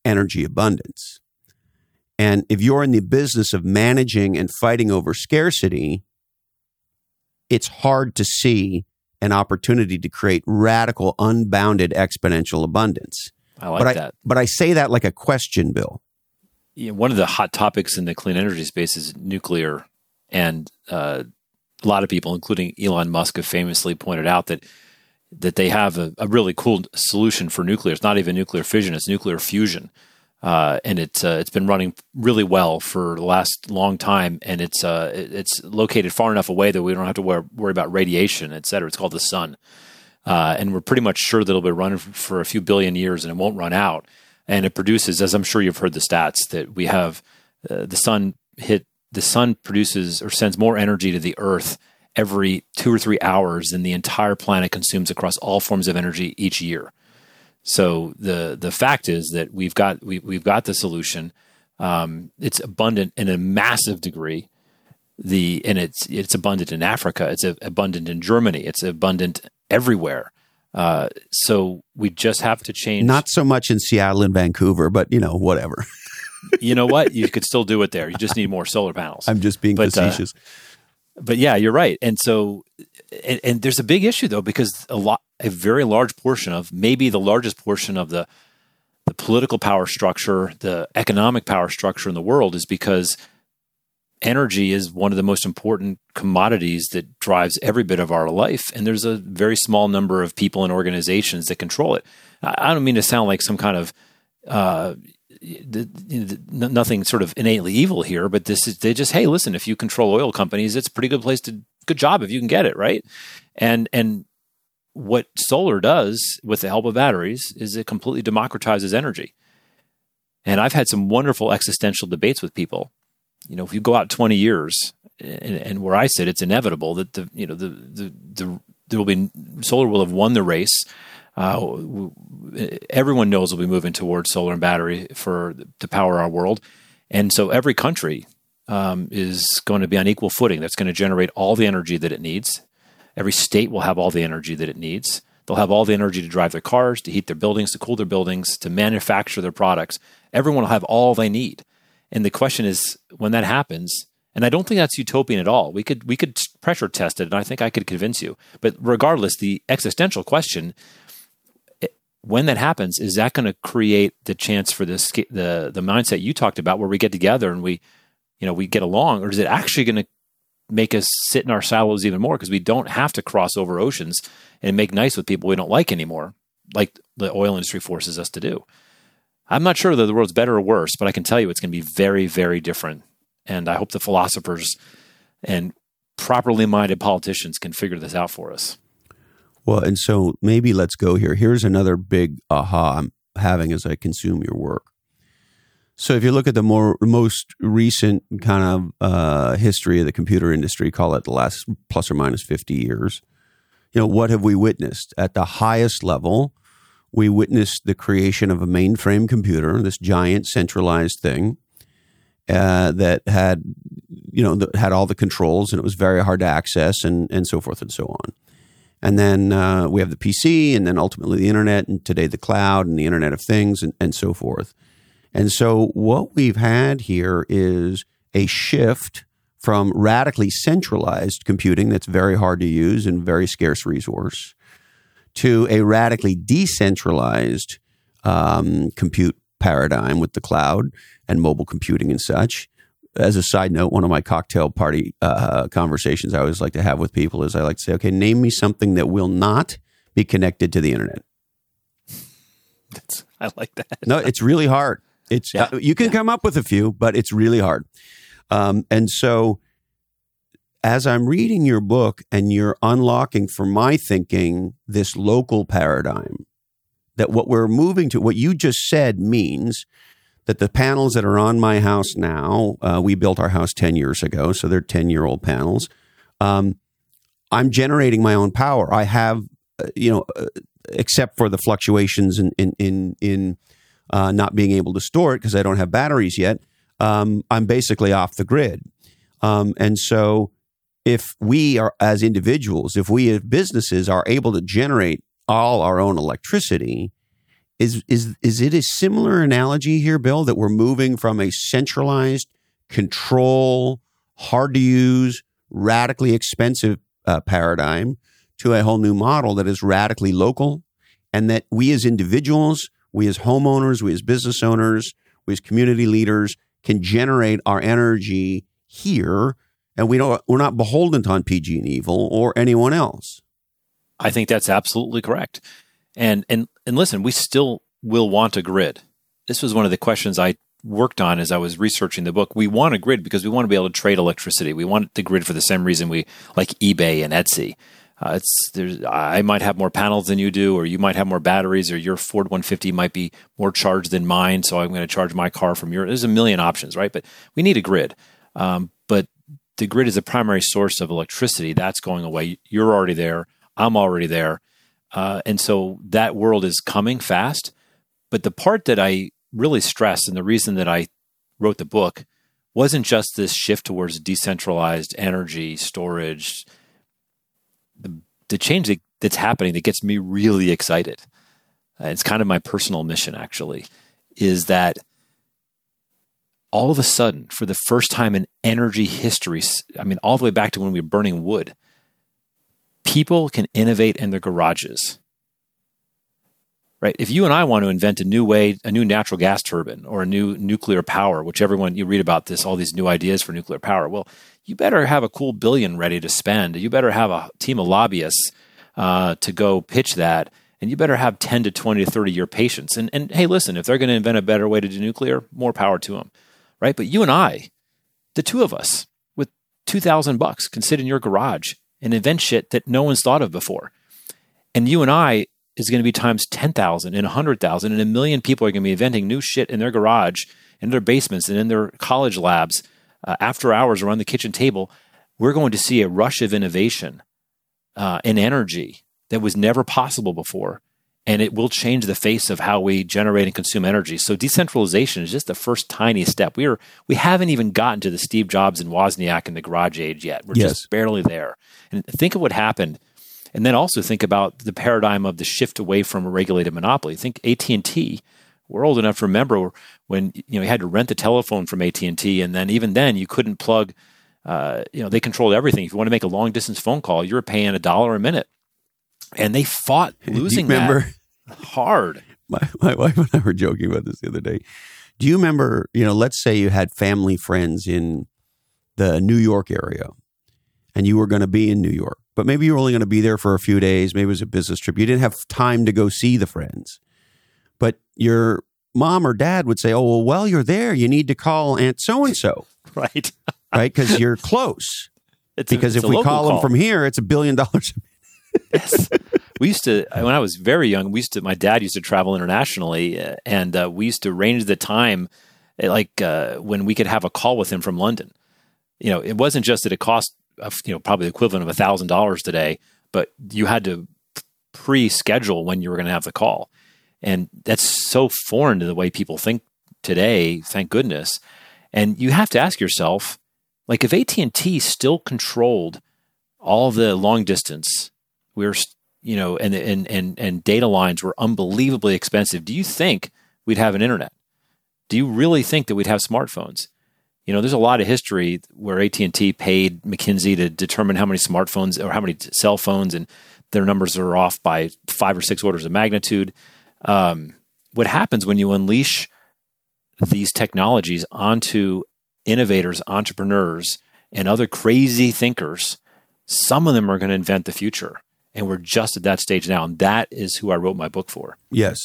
energy abundance. And if you're in the business of managing and fighting over scarcity, it's hard to see an opportunity to create radical, unbounded, exponential abundance. I like but that. I, but I say that like a question, Bill. Yeah, one of the hot topics in the clean energy space is nuclear, and uh, a lot of people, including Elon Musk, have famously pointed out that that they have a, a really cool solution for nuclear. It's not even nuclear fission; it's nuclear fusion, uh, and it's uh, it's been running really well for the last long time. And it's uh, it's located far enough away that we don't have to worry, worry about radiation, et cetera. It's called the sun, uh, and we're pretty much sure that it'll be running for a few billion years, and it won't run out. And it produces, as I'm sure you've heard the stats, that we have uh, the sun hit, the sun produces or sends more energy to the earth every two or three hours than the entire planet consumes across all forms of energy each year. So the the fact is that we've got, we, we've got the solution. Um, it's abundant in a massive degree. The and it's, it's abundant in Africa. It's abundant in Germany. It's abundant everywhere. Uh, so we just have to change. Not so much in Seattle and Vancouver, but you know, whatever. You know what? You could still do it there. You just need more solar panels. I'm just being but, facetious. Uh, but yeah, you're right. And so, and, and there's a big issue though, because a lot, a very large portion of, maybe the largest portion of the the political power structure, the economic power structure in the world is because energy is one of the most important commodities that drives every bit of our life, and there's a very small number of people and organizations that control it. I don't mean to sound like some kind of uh, the, the, nothing sort of innately evil here, but this is they just hey, listen, if you control oil companies, it's a pretty good place to good job if you can get it right. And and what solar does with the help of batteries is it completely democratizes energy. And I've had some wonderful existential debates with people. You know, if you go out twenty years, and, and where I sit, it's inevitable that the you know the the, the there will be solar will have won the race. Uh, everyone knows we'll be moving towards solar and battery for to power our world, and so every country um, is going to be on equal footing. That's going to generate all the energy that it needs. Every state will have all the energy that it needs. They'll have all the energy to drive their cars, to heat their buildings, to cool their buildings, to manufacture their products. Everyone will have all they need. And the question is, when that happens, and I don't think that's utopian at all. We could we could pressure test it, and I think I could convince you. But regardless, the existential question, when that happens, is that going to create the chance for this, the the mindset you talked about, where we get together and we, you know, we get along, or is it actually going to make us sit in our silos even more because we don't have to cross over oceans and make nice with people we don't like anymore, like the oil industry forces us to do? I'm not sure whether the world's better or worse, but I can tell you it's going to be very, very different. And I hope the philosophers and properly minded politicians can figure this out for us. Well, and so maybe let's go here. Here's another big aha I'm having as I consume your work. So if you look at the more most recent kind of uh, history of the computer industry, call it the last plus or minus fifty years, you know, what have we witnessed at the highest level? We witnessed the creation of a mainframe computer, this giant centralized thing uh, that had, you know, that had all the controls, and it was very hard to access, and and so forth and so on. And then uh, we have the P C, and then ultimately the internet, and today the cloud and the Internet of Things, and, and so forth. And so what we've had here is a shift from radically centralized computing that's very hard to use and very scarce resource, to a radically decentralized um, compute paradigm with the cloud and mobile computing and such. As a side note, one of my cocktail party uh, conversations I always like to have with people is I like to say, okay, name me something that will not be connected to the internet. That's, I like that. No, it's really hard. It's yeah. uh, you can yeah. come up with a few, but it's really hard. Um, and so as I'm reading your book and you're unlocking for my thinking this local paradigm, that what we're moving to, what you just said means that the panels that are on my house now, uh, we built our house ten years ago, so they're ten-year-old panels. Um, I'm generating my own power. I have, uh, you know, uh, except for the fluctuations in in in, in uh, not being able to store it because I don't have batteries yet, um, I'm basically off the grid. Um, and so if we are, as individuals, if we as businesses are able to generate all our own electricity, is is is it a similar analogy here, Bill, that we're moving from a centralized, control, hard-to-use, radically expensive uh, paradigm to a whole new model that is radically local, and that we as individuals, we as homeowners, we as business owners, we as community leaders can generate our energy here, and we don't, we're not beholden on P G and Evil or anyone else? I think that's absolutely correct. And and and listen, we still will want a grid. This was one of the questions I worked on as I was researching the book. We want a grid because we want to be able to trade electricity. We want the grid for the same reason we like eBay and Etsy. Uh, it's there's, I might have more panels than you do, or you might have more batteries, or your Ford one fifty might be more charged than mine, so I'm going to charge my car from your. There's a million options, right? But we need a grid. Um, but the grid is a primary source of electricity. That's going away. You're already there. I'm already there. Uh, and so that world is coming fast. But the part that I really stressed, and the reason that I wrote the book, wasn't just this shift towards decentralized energy storage. The, the change that, that's happening that gets me really excited, uh, it's kind of my personal mission actually, is that all of a sudden, for the first time in energy history, I mean, all the way back to when we were burning wood, people can innovate in their garages, right? If you and I want to invent a new way, a new natural gas turbine or a new nuclear power, which everyone, you read about this, all these new ideas for nuclear power. Well, you better have a cool billion ready to spend. You better have a team of lobbyists uh, to go pitch that. And you better have ten to twenty to thirty year patience. And, and hey, listen, if they're going to invent a better way to do nuclear, more power to them, right? But you and I, the two of us with two thousand bucks can sit in your garage and invent shit that no one's thought of before. And you and I is going to be times ten thousand and one hundred thousand, and a million people are going to be inventing new shit in their garage, in their basements, and in their college labs, uh, after hours around the kitchen table. We're going to see a rush of innovation uh, and energy that was never possible before. And it will change the face of how we generate and consume energy. So decentralization is just the first tiny step. We are we haven't even gotten to the Steve Jobs and Wozniak in the garage age yet. We're yes. just barely there. And think of what happened. And then also think about the paradigm of the shift away from a regulated monopoly. Think A T and T. We're old enough to remember when you know you had to rent the telephone from A T and T, and then even then you couldn't plug. Uh, you know they controlled everything. If you want to make a long distance phone call, you were paying a dollar a minute. And they fought losing that hard. My, my wife and I were joking about this the other day. Do you remember, you know, let's say you had family friends in the New York area and you were going to be in New York, but maybe you were only going to be there for a few days. Maybe it was a business trip. You didn't have time to go see the friends. But your mom or dad would say, oh, well, while you're there, you need to call Aunt so-and-so. Right. Right? Because you're close. It's because a, it's if we call, call them from here, it's a billion dollars a minute. Yes. We used to, when I was very young, we used to, my dad used to travel internationally, uh, and uh, we used to arrange the time, like uh, when we could have a call with him from London. You know, it wasn't just that it cost, uh, you know, probably the equivalent of one thousand dollars today, but you had to pre-schedule when you were going to have the call. And that's so foreign to the way people think today, thank goodness. And you have to ask yourself, like if A T and T still controlled all the long distance, we were, you know, and, and and and data lines were unbelievably expensive. Do you think we'd have an internet? Do you really think that we'd have smartphones? You know, there's a lot of history where A T and T paid McKinsey to determine how many smartphones or how many cell phones, and their numbers are off by five or six orders of magnitude. Um, what happens when you unleash these technologies onto innovators, entrepreneurs, and other crazy thinkers? Some of them are going to invent the future. And we're just at that stage now. And that is who I wrote my book for. Yes.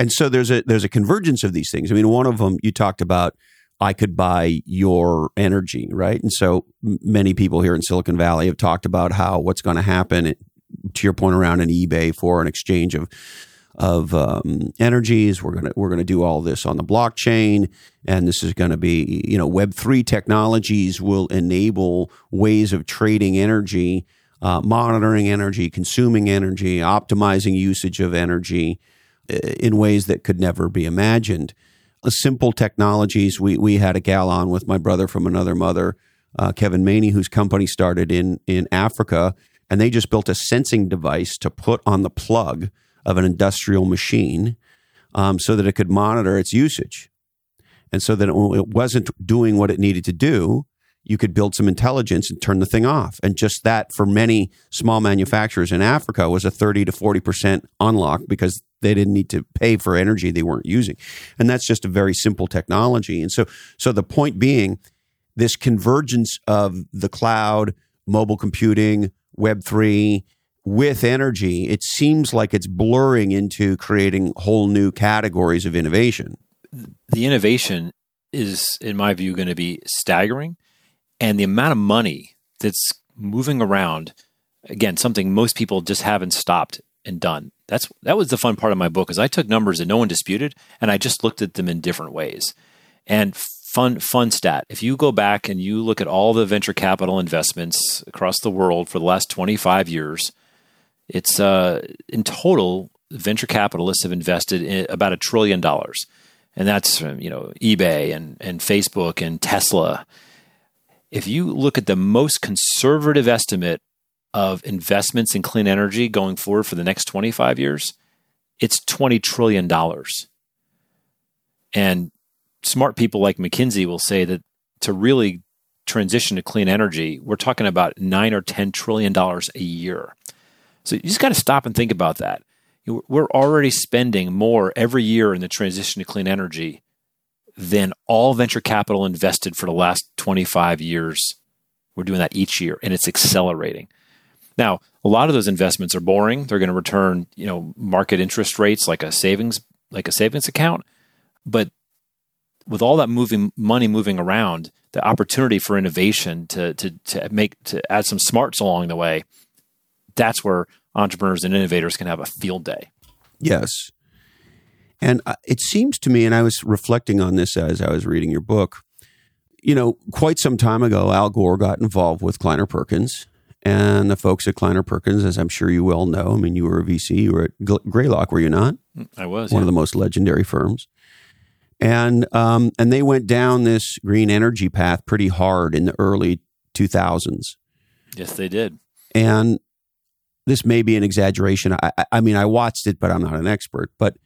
And so there's a there's a convergence of these things. I mean, one of them you talked about, I could buy your energy, right? And so many people here in Silicon Valley have talked about how what's going to happen, to your point around an eBay for an exchange of of um, energies. We're gonna we're gonna do all this on the blockchain, and this is going to be, you know, Web three technologies will enable ways of trading energy, uh, monitoring energy, consuming energy, optimizing usage of energy in ways that could never be imagined. Simple technologies. We we had a gal on with my brother from another mother, uh, Kevin Maney, whose company started in in Africa, and they just built a sensing device to put on the plug of an industrial machine, um, so that it could monitor its usage, and so that it, it wasn't doing what it needed to do. You could build some intelligence and turn the thing off, and just that for many small manufacturers in Africa was a thirty to forty percent unlock because they didn't need to pay for energy they weren't using. And that's just a very simple technology. And so so the point being, this convergence of the cloud, mobile computing, Web three with energy, it seems like it's blurring into creating whole new categories of innovation. The innovation is, in my view, going to be staggering. And the amount of money that's moving around, again, something most people just haven't stopped and done. That's that was the fun part of my book, is I took numbers that no one disputed, and I just looked at them in different ways. And fun fun stat, if you go back and you look at all the venture capital investments across the world for the last twenty-five years, it's uh, in total, venture capitalists have invested in about a trillion dollars. And that's from, you know, eBay and, and Facebook and Tesla. If you look at the most conservative estimate of investments in clean energy going forward for the next twenty-five years, it's twenty trillion dollars. And smart people like McKinsey will say that to really transition to clean energy, we're talking about nine or ten trillion dollars a year. So you just got to stop and think about that. We're already spending more every year in the transition to clean energy than all venture capital invested for the last twenty-five years. We're doing that each year, and it's accelerating. Now, a lot of those investments are boring. They're going to return, you know, market interest rates like a savings, like a savings account. But with all that moving money moving around, the opportunity for innovation to to to make to add some smarts along the way, that's where entrepreneurs and innovators can have a field day. Yes, and it seems to me, and I was reflecting on this as I was reading your book, you know, quite some time ago, Al Gore got involved with Kleiner Perkins. And the folks at Kleiner Perkins, as I'm sure you well know, I mean, you were a V C, you were at Greylock, were you not? I was. One yeah. of the most legendary firms. And um, and they went down this green energy path pretty hard in the early two thousands. Yes, they did. And this may be an exaggeration. I, I mean, I watched it, but I'm not an expert. But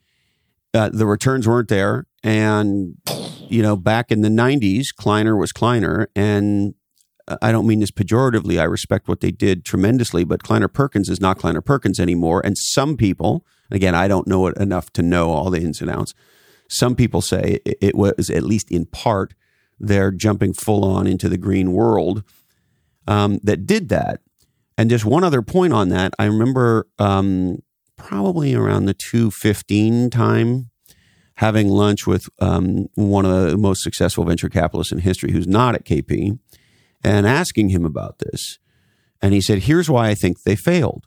uh, the returns weren't there. And, you know, back in the nineties, Kleiner was Kleiner. And I don't mean this pejoratively. I respect what they did tremendously, but Kleiner Perkins is not Kleiner Perkins anymore. And some people, again, I don't know it enough to know all the ins and outs. Some people say it was, at least in part, they're jumping full on into the green world um, that did that. And just one other point on that, I remember um, probably around the two fifteen time, having lunch with um, one of the most successful venture capitalists in history who's not at K P, and asking him about this. And he said, here's why I think they failed.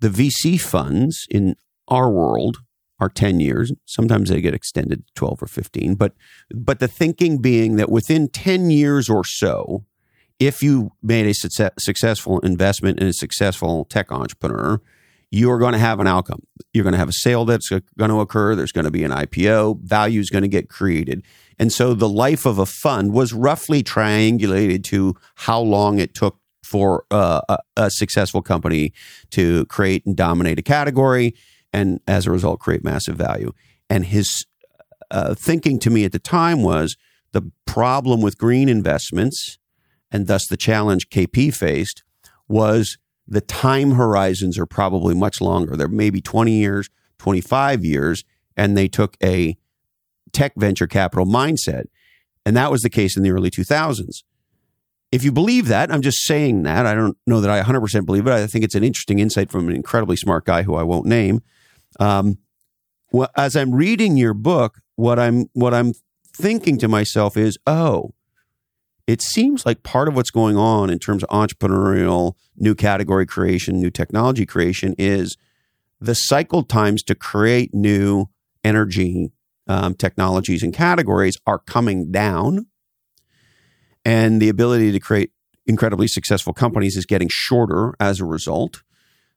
The V C funds in our world are ten years. Sometimes they get extended to twelve or fifteen. But, but the thinking being that within ten years or so, if you made a success, successful investment in a successful tech entrepreneur, you're going to have an outcome. You're going to have a sale that's going to occur. There's going to be an I P O. Value is going to get created. And so the life of a fund was roughly triangulated to how long it took for uh, a, a successful company to create and dominate a category and, as a result, create massive value. And his uh, thinking to me at the time was the problem with green investments, and thus the challenge K P faced, was the time horizons are probably much longer. They're maybe twenty years, twenty-five years, and they took a tech venture capital mindset. And that was the case in the early two thousands. If you believe that, I'm just saying that. I don't know that I one hundred percent believe it. I think it's an interesting insight from an incredibly smart guy who I won't name. Um, well, as I'm reading your book, what I'm what I'm thinking to myself is, oh, it seems like part of what's going on in terms of entrepreneurial, new category creation, new technology creation is the cycle times to create new energy um, technologies and categories are coming down, and the ability to create incredibly successful companies is getting shorter as a result.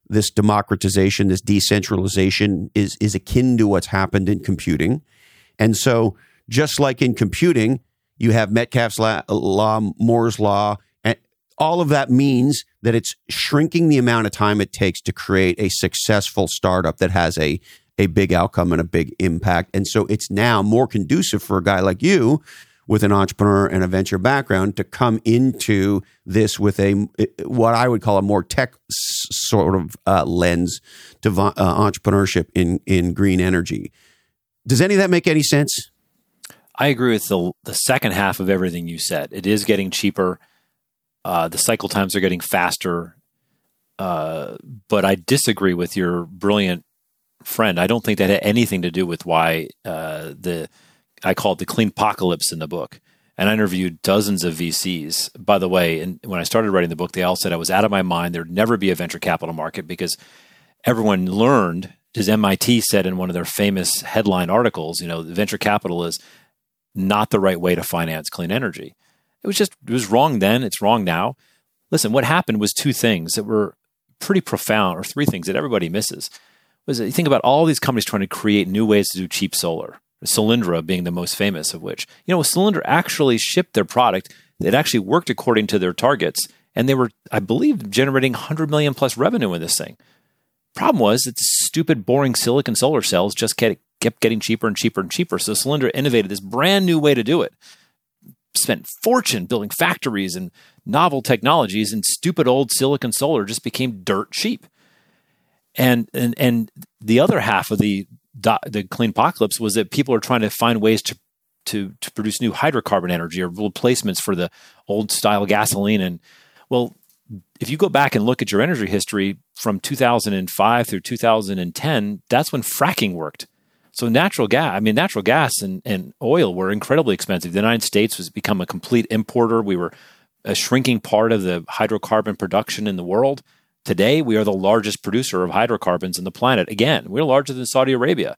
This democratization, this decentralization is is akin to what's happened in computing. And so just like in computing, you have Metcalfe's Law, Moore's Law, and all of that means that it's shrinking the amount of time it takes to create a successful startup that has a, a big outcome and a big impact. And so it's now more conducive for a guy like you with an entrepreneur and a venture background to come into this with a what I would call a more tech sort of uh, lens to uh, entrepreneurship in in green energy. Does any of that make any sense? I agree with the the second half of everything you said. It is getting cheaper. Uh, the cycle times are getting faster. Uh, but I disagree with your brilliant friend. I don't think that had anything to do with why uh, the I call it the clean apocalypse in the book. And I interviewed dozens of V Cs. By the way, and when I started writing the book, they all said I was out of my mind. There'd never be a venture capital market because everyone learned, as M I T said in one of their famous headline articles, you know, venture capital is not the right way to finance clean energy. It was just, it was wrong then. It's wrong now. Listen, what happened was two things that were pretty profound, or three things that everybody misses. Was that you think about all these companies trying to create new ways to do cheap solar. Solyndra being the most famous of which. You know, Solyndra actually shipped their product. It actually worked according to their targets. And they were, I believe, generating one hundred million plus revenue in this thing. Problem was that the stupid, boring silicon solar cells just kept, kept getting cheaper and cheaper and cheaper. So Solyndra innovated this brand new way to do it. Spent fortune building factories and novel technologies, and stupid old silicon solar just became dirt cheap. And and and the other half of the the clean apocalypse was that people are trying to find ways to, to to produce new hydrocarbon energy or replacements for the old style gasoline. And well, if you go back and look at your energy history from two thousand five through two thousand ten, that's when fracking worked. So natural gas, I mean, natural gas and, and oil were incredibly expensive. The United States was become a complete importer. We were a shrinking part of the hydrocarbon production in the world. Today, we are the largest producer of hydrocarbons on the planet. Again, we're larger than Saudi Arabia.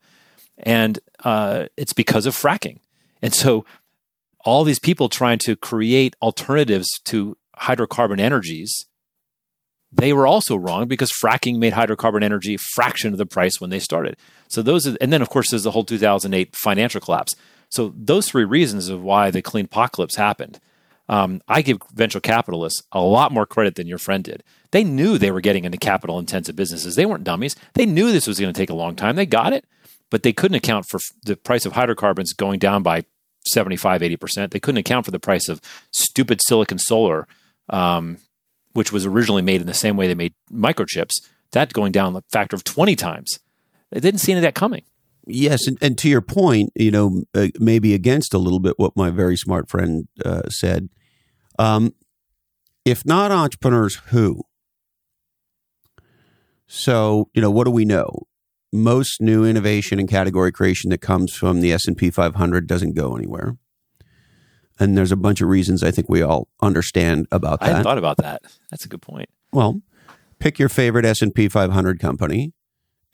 And uh, it's because of fracking. And so all these people trying to create alternatives to hydrocarbon energies, they were also wrong because fracking made hydrocarbon energy a fraction of the price when they started. So those are, and then, of course, there's the whole two thousand eight financial collapse. So those three reasons of why the clean apocalypse happened. Um, I give venture capitalists a lot more credit than your friend did. They knew they were getting into capital-intensive businesses. They weren't dummies. They knew this was going to take a long time. They got it, but they couldn't account for the price of hydrocarbons going down by seventy-five, eighty percent. They couldn't account for the price of stupid silicon solar, um, which was originally made in the same way they made microchips. That going down a factor of twenty times. They didn't see any of that coming. Yes, and, and to your point, you know, uh, maybe against a little bit what my very smart friend uh, said, um, if not entrepreneurs, who? So, you know, what do we know? Most new innovation and category creation that comes from the S and P five hundred doesn't go anywhere. And there's a bunch of reasons I think we all understand about that. I hadn't thought about that. That's a good point. Well, pick your favorite S and P five hundred company.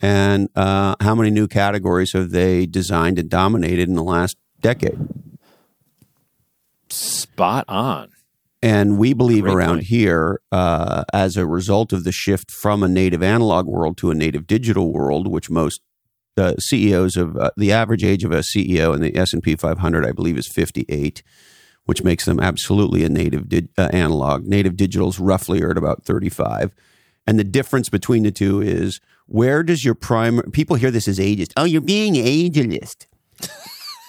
And uh, how many new categories have they designed and dominated in the last decade? Spot on. And we believe Great around point. here, uh, as a result of the shift from a native analog world to a native digital world, which most uh, C E Os of uh, the average age of a C E O in the S and P five hundred, I believe, is fifty-eight, which makes them absolutely a native di- uh, analog. Native digitals roughly are at about thirty-five. And the difference between the two is, where does your primary... People hear this as ageist. Oh, you're being ageist.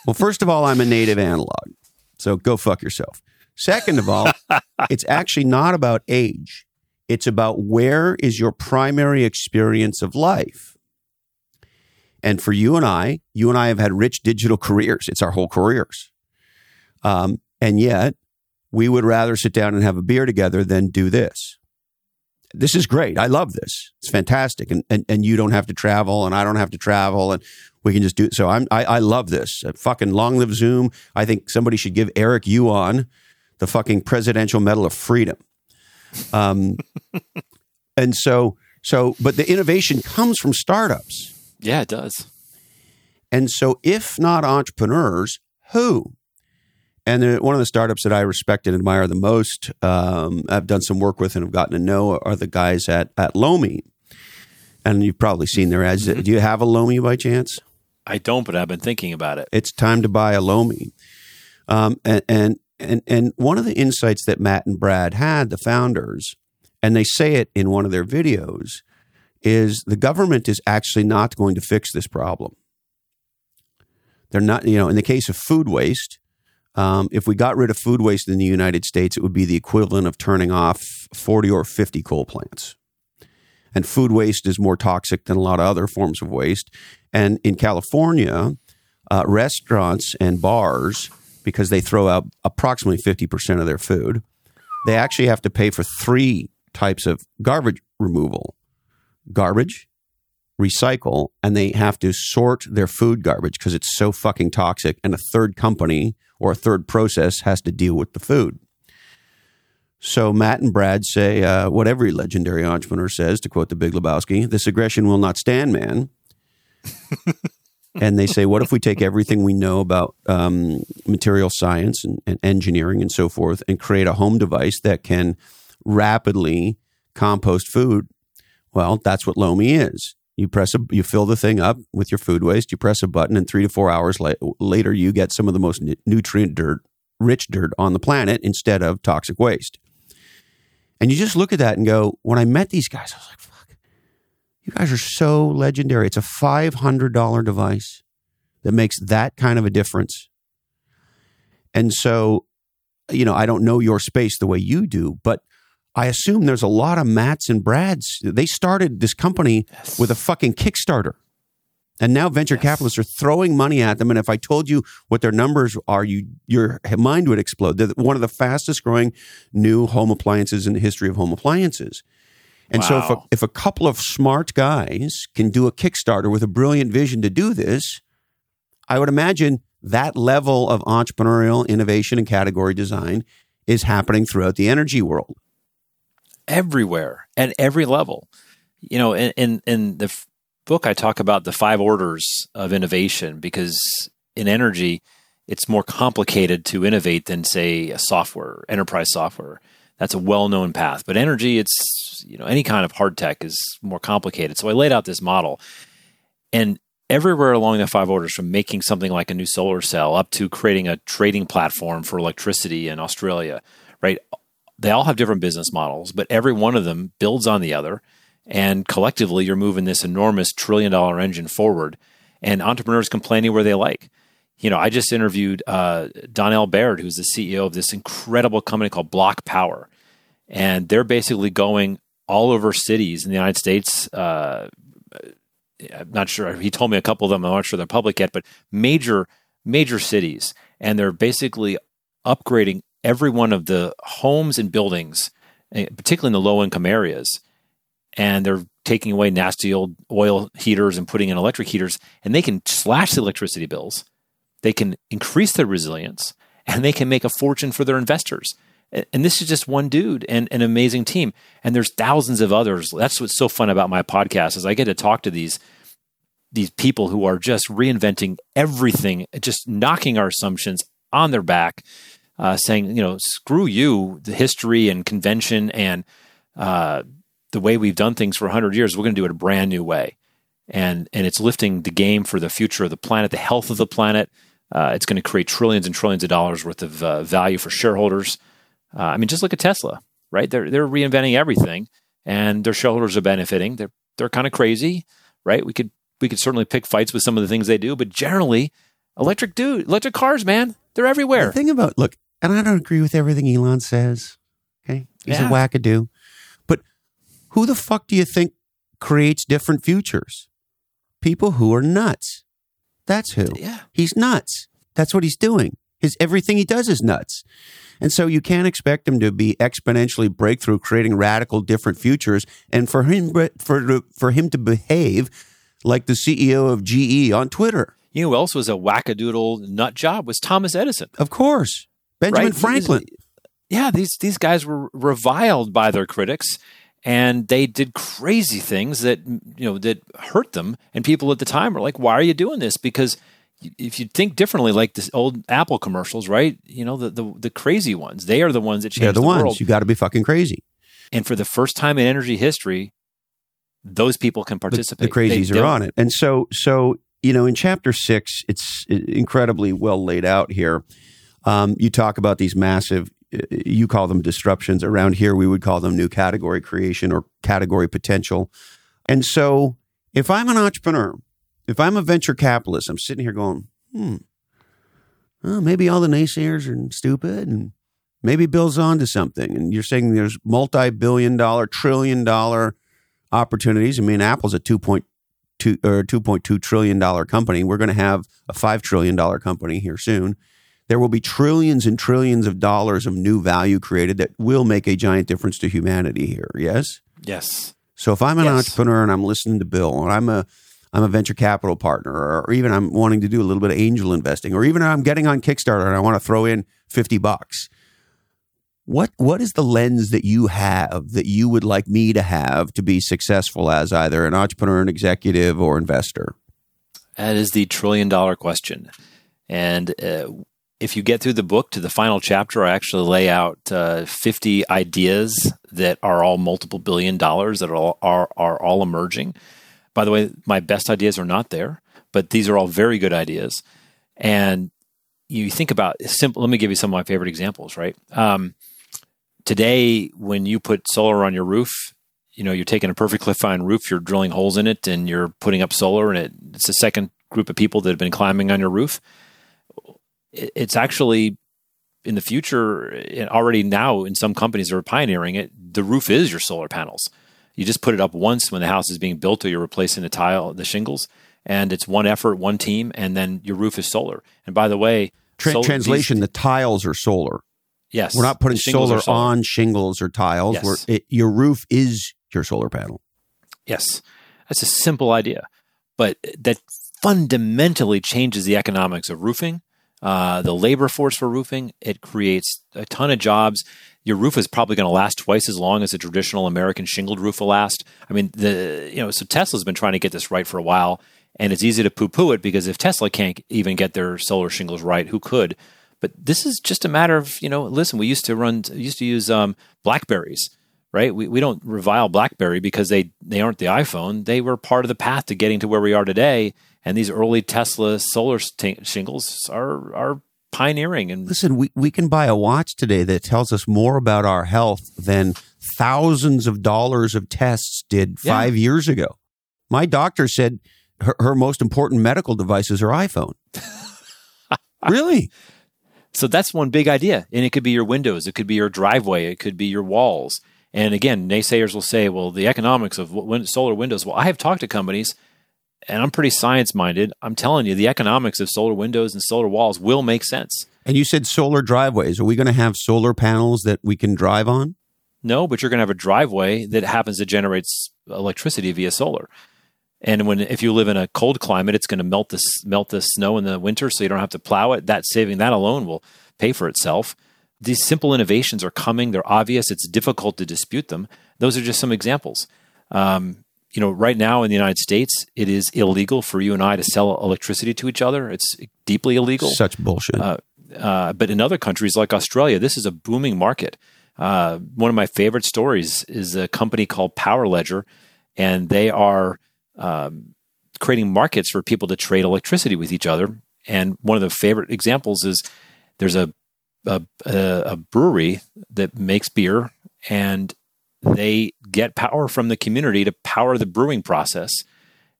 Well, first of all, I'm a native analog. So go fuck yourself. Second of all, it's actually not about age. It's about where is your primary experience of life. And for you and I, you and I have had rich digital careers. It's our whole careers. Um, and yet, we would rather sit down and have a beer together than do this. This is great. I love this. It's fantastic. And, and and you don't have to travel and I don't have to travel. And We can just do it. So I'm, I, I love this. I fucking long live Zoom. I think somebody should give Eric Yuan the fucking Presidential Medal of Freedom. Um, and so, so, but the innovation comes from startups. Yeah, it does. And so if not entrepreneurs, who? And one of the startups that I respect and admire the most, um, I've done some work with and have gotten to know, are the guys at, at Lomi. And you've probably seen their ads. Mm-hmm. Do you have a Lomi by chance? I don't, but I've been thinking about it. It's time to buy a Lomi. Um, and, and, and, and one of the insights that Matt and Brad had, the founders, and they say it in one of their videos, is the government is actually not going to fix this problem. They're not, you know, in the case of food waste, Um, if we got rid of food waste in the United States, it would be the equivalent of turning off forty or fifty coal plants. And food waste is more toxic than a lot of other forms of waste. And in California, uh, restaurants and bars, because they throw out approximately fifty percent of their food, they actually have to pay for three types of garbage removal: garbage, recycle, and they have to sort their food garbage because it's so fucking toxic. And a third company or a third process has to deal with the food. So Matt and Brad say, uh, what every legendary entrepreneur says, to quote the Big Lebowski, "This aggression will not stand, man." And they say, what if we take everything we know about um, material science and, and engineering and so forth and create a home device that can rapidly compost food? Well, that's what Lomi is. You press a, you fill the thing up with your food waste, you press a button, and three to four hours la- later, you get some of the most n- nutrient dirt, rich dirt on the planet instead of toxic waste. And you just look at that and go, when I met these guys, I was like, fuck, you guys are so legendary. It's a five hundred dollars device that makes that kind of a difference. And so, you know, I don't know your space the way you do, but I assume there's a lot of Matts and Brads. They started this company yes. with a fucking Kickstarter. And now venture yes. capitalists are throwing money at them. And if I told you what their numbers are, you, your mind would explode. They're one of the fastest growing new home appliances in the history of home appliances. And wow. so if a, if a couple of smart guys can do a Kickstarter with a brilliant vision to do this, I would imagine that level of entrepreneurial innovation and category design is happening throughout the energy world. Everywhere, at every level. You know, in, in, in the f- book, I talk about the five orders of innovation, because in energy, it's more complicated to innovate than, say, a software, enterprise software. That's a well-known path. But energy, it's, you know, any kind of hard tech is more complicated. So I laid out this model. And everywhere along the five orders, from making something like a new solar cell up to creating a trading platform for electricity in Australia, right? They all have different business models, but every one of them builds on the other. And collectively, you're moving this enormous trillion dollar engine forward. And entrepreneurs can play anywhere they like. You know, I just interviewed uh, Donnell Baird, who's the C E O of this incredible company called Block Power. And they're basically going all over cities in the United States. Uh, I'm not sure. He told me a couple of them. I'm not sure they're public yet, but major, major cities. And they're basically upgrading every one of the homes and buildings, particularly in the low-income areas, and they're taking away nasty old oil heaters and putting in electric heaters, and they can slash the electricity bills, they can increase their resilience, and they can make a fortune for their investors. And this is just one dude and an amazing team. And there's thousands of others. That's what's so fun about my podcast, is I get to talk to these these people who are just reinventing everything, just knocking our assumptions on their back. Uh, saying, you know, screw you, the history and convention and uh, the way we've done things for one hundred years, we're going to do it a brand new way. And and it's lifting the game for the future of the planet, the health of the planet. Uh, it's going to create trillions and trillions of dollars worth of uh, value for shareholders. Uh, I mean, just look at Tesla, right? They're they're reinventing everything, and their shareholders are benefiting. They're they're kind of crazy, right? We could we could certainly pick fights with some of the things they do, but generally, electric dude, electric cars, man, they're everywhere. The thing about look. And I don't agree with everything Elon says. Okay. He's yeah. a wackadoo. But who the fuck do you think creates different futures? People who are nuts. That's who. Yeah. He's nuts. That's what he's doing. His everything he does is nuts. And so you can't expect him to be exponentially breakthrough, creating radical different futures, and for him for for him to behave like the C E O of G E on Twitter. You know who else was a wackadoodle nut job was Thomas Edison. Of course. Benjamin right? Franklin. Yeah, these these guys were reviled by their critics, and they did crazy things that you know that hurt them. And people at the time were like, "Why are you doing this?" Because if you think differently, like the old Apple commercials, right? You know, the the, the crazy ones. They are the ones that change the world. They're the, the ones. World. You got to be fucking crazy. And for the first time in energy history, those people can participate. The, the crazies they, are on it. And so, so you know, in chapter six, it's incredibly well laid out here. Um, you talk about these massive. You call them disruptions. Around here, we would call them new category creation or category potential. And so if I'm an entrepreneur, if I'm a venture capitalist, I'm sitting here going, hmm, well, maybe all the naysayers are stupid and maybe Bill's onto something. And you're saying there's multi-billion dollar, trillion dollar opportunities. I mean, Apple's a two point two or two point two trillion dollar company. We're going to have a five trillion dollar company here soon. There will be trillions and trillions of dollars of new value created that will make a giant difference to humanity here, yes? Yes. So if I'm an yes. entrepreneur and I'm listening to Bill and I'm a I'm a venture capital partner or even I'm wanting to do a little bit of angel investing or even I'm getting on Kickstarter and I want to throw in fifty bucks, what what is the lens that you have that you would like me to have to be successful as either an entrepreneur, an executive, or investor? That is the trillion-dollar question. And uh, if you get through the book to the final chapter, I actually lay out uh, fifty ideas that are all multiple billion dollars that are all, are, are all emerging. By the way, my best ideas are not there, but these are all very good ideas. And you think about simple. Let me give you some of my favorite examples. Right um, today, when you put solar on your roof, you know you're taking a perfectly fine roof, you're drilling holes in it, and you're putting up solar, and it, it's the second group of people that have been climbing on your roof. It's actually in the future, already now in some companies that are pioneering it, the roof is your solar panels. You just put it up once when the house is being built or you're replacing the tile, the shingles, and it's one effort, one team, and then your roof is solar. And by the way, Tra- solar, translation, these, the tiles are solar. Yes. We're not putting solar, solar on shingles or tiles. Yes. We're, it, your roof is your solar panel. Yes. That's a simple idea, but that fundamentally changes the economics of roofing. Uh, the labor force for roofing, it creates a ton of jobs. Your roof is probably going to last twice as long as a traditional American shingled roof will last. I mean, the you know, so Tesla's been trying to get this right for a while, and it's easy to poo-poo it because if Tesla can't even get their solar shingles right, who could? But this is just a matter of, you know, listen, we used to run, used to use um, Blackberries, right? We we don't revile Blackberry because they they aren't the iPhone. They were part of the path to getting to where we are today. And these early Tesla solar t- shingles are are pioneering. And listen, we, we can buy a watch today that tells us more about our health than thousands of dollars of tests did yeah. five years ago. My doctor said her, her most important medical device is her iPhone. Really? So that's one big idea. And it could be your windows. It could be your driveway. It could be your walls. And again, naysayers will say, well, the economics of win- solar windows. Well, I have talked to companies, and I'm pretty science-minded. I'm telling you, the economics of solar windows and solar walls will make sense. And you said solar driveways. Are we going to have solar panels that we can drive on? No, but you're going to have a driveway that happens to generate electricity via solar. And when if you live in a cold climate, it's going to melt the, melt the snow in the winter so you don't have to plow it. That saving, that alone will pay for itself. These simple innovations are coming. They're obvious. It's difficult to dispute them. Those are just some examples. Um You know, right now in the United States, it is illegal for you and I to sell electricity to each other. It's deeply illegal. Such bullshit. Uh, uh, but in other countries like Australia, this is a booming market. Uh, one of my favorite stories is a company called Power Ledger, and they are um, creating markets for people to trade electricity with each other. And one of the favorite examples is there's a a, a brewery that makes beer, and they get power from the community to power the brewing process,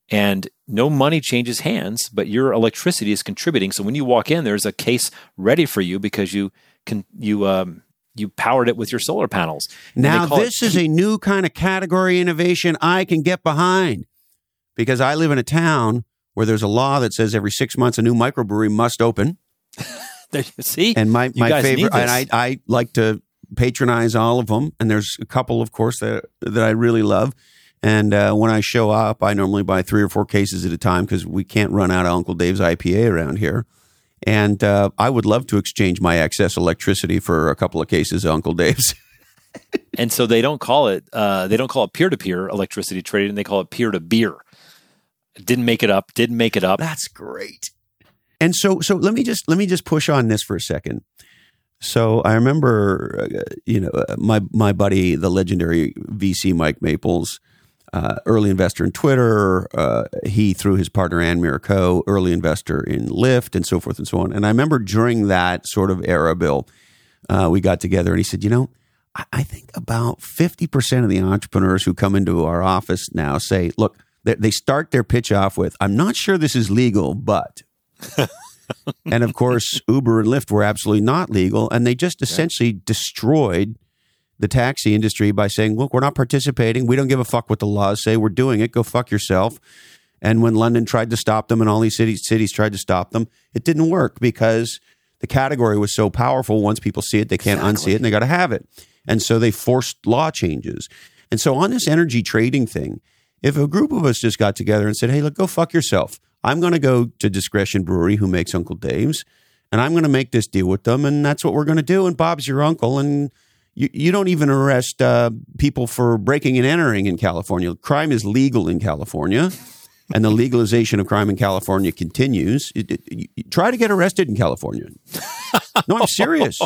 and no money changes hands, but your electricity is contributing. So when you walk in, there's a case ready for you because you can you um, you powered it with your solar panels. Now this it- is a new kind of category innovation I can get behind because I live in a town where there's a law that says every six months a new microbrewery must open. There, see, and my my favorite, and I I like to patronize all of them, and there's a couple, of course, that that I really love. And uh, when I show up, I normally buy three or four cases at a time because we can't run out of Uncle Dave's I P A around here. And uh, I would love to exchange my excess electricity for a couple of cases of Uncle Dave's. And so they don't call it uh, they don't call it peer-to-peer electricity trading. They call it peer-to-beer. Didn't make it up. Didn't make it up. That's great. And so, so let me just let me just push on this for a second. So I remember, uh, you know, uh, my my buddy, the legendary V C Mike Maples, uh, early investor in Twitter. Uh, he through his partner Ann Miraco, early investor in Lyft, and so forth and so on. And I remember during that sort of era, Bill, uh, we got together, and he said, you know, I, I think about fifty percent of the entrepreneurs who come into our office now say, look, they, they start their pitch off with, I'm not sure this is legal, but. And of course, Uber and Lyft were absolutely not legal. And they just essentially yeah. destroyed the taxi industry by saying, look, we're not participating. We don't give a fuck what the laws say. We're doing it. Go fuck yourself. And when London tried to stop them and all these cities, cities tried to stop them, it didn't work because the category was so powerful. Once people see it, they can't exactly. unsee it, and they got to have it. And so they forced law changes. And so on this energy trading thing, if a group of us just got together and said, hey, look, go fuck yourself. I'm going to go to Discretion Brewery, who makes Uncle Dave's, and I'm going to make this deal with them, and that's what we're going to do. And Bob's your uncle, and you, you don't even arrest uh, people for breaking and entering in California. Crime is legal in California, and the legalization of crime in California continues. It, it, you, you try to get arrested in California. No, I'm serious.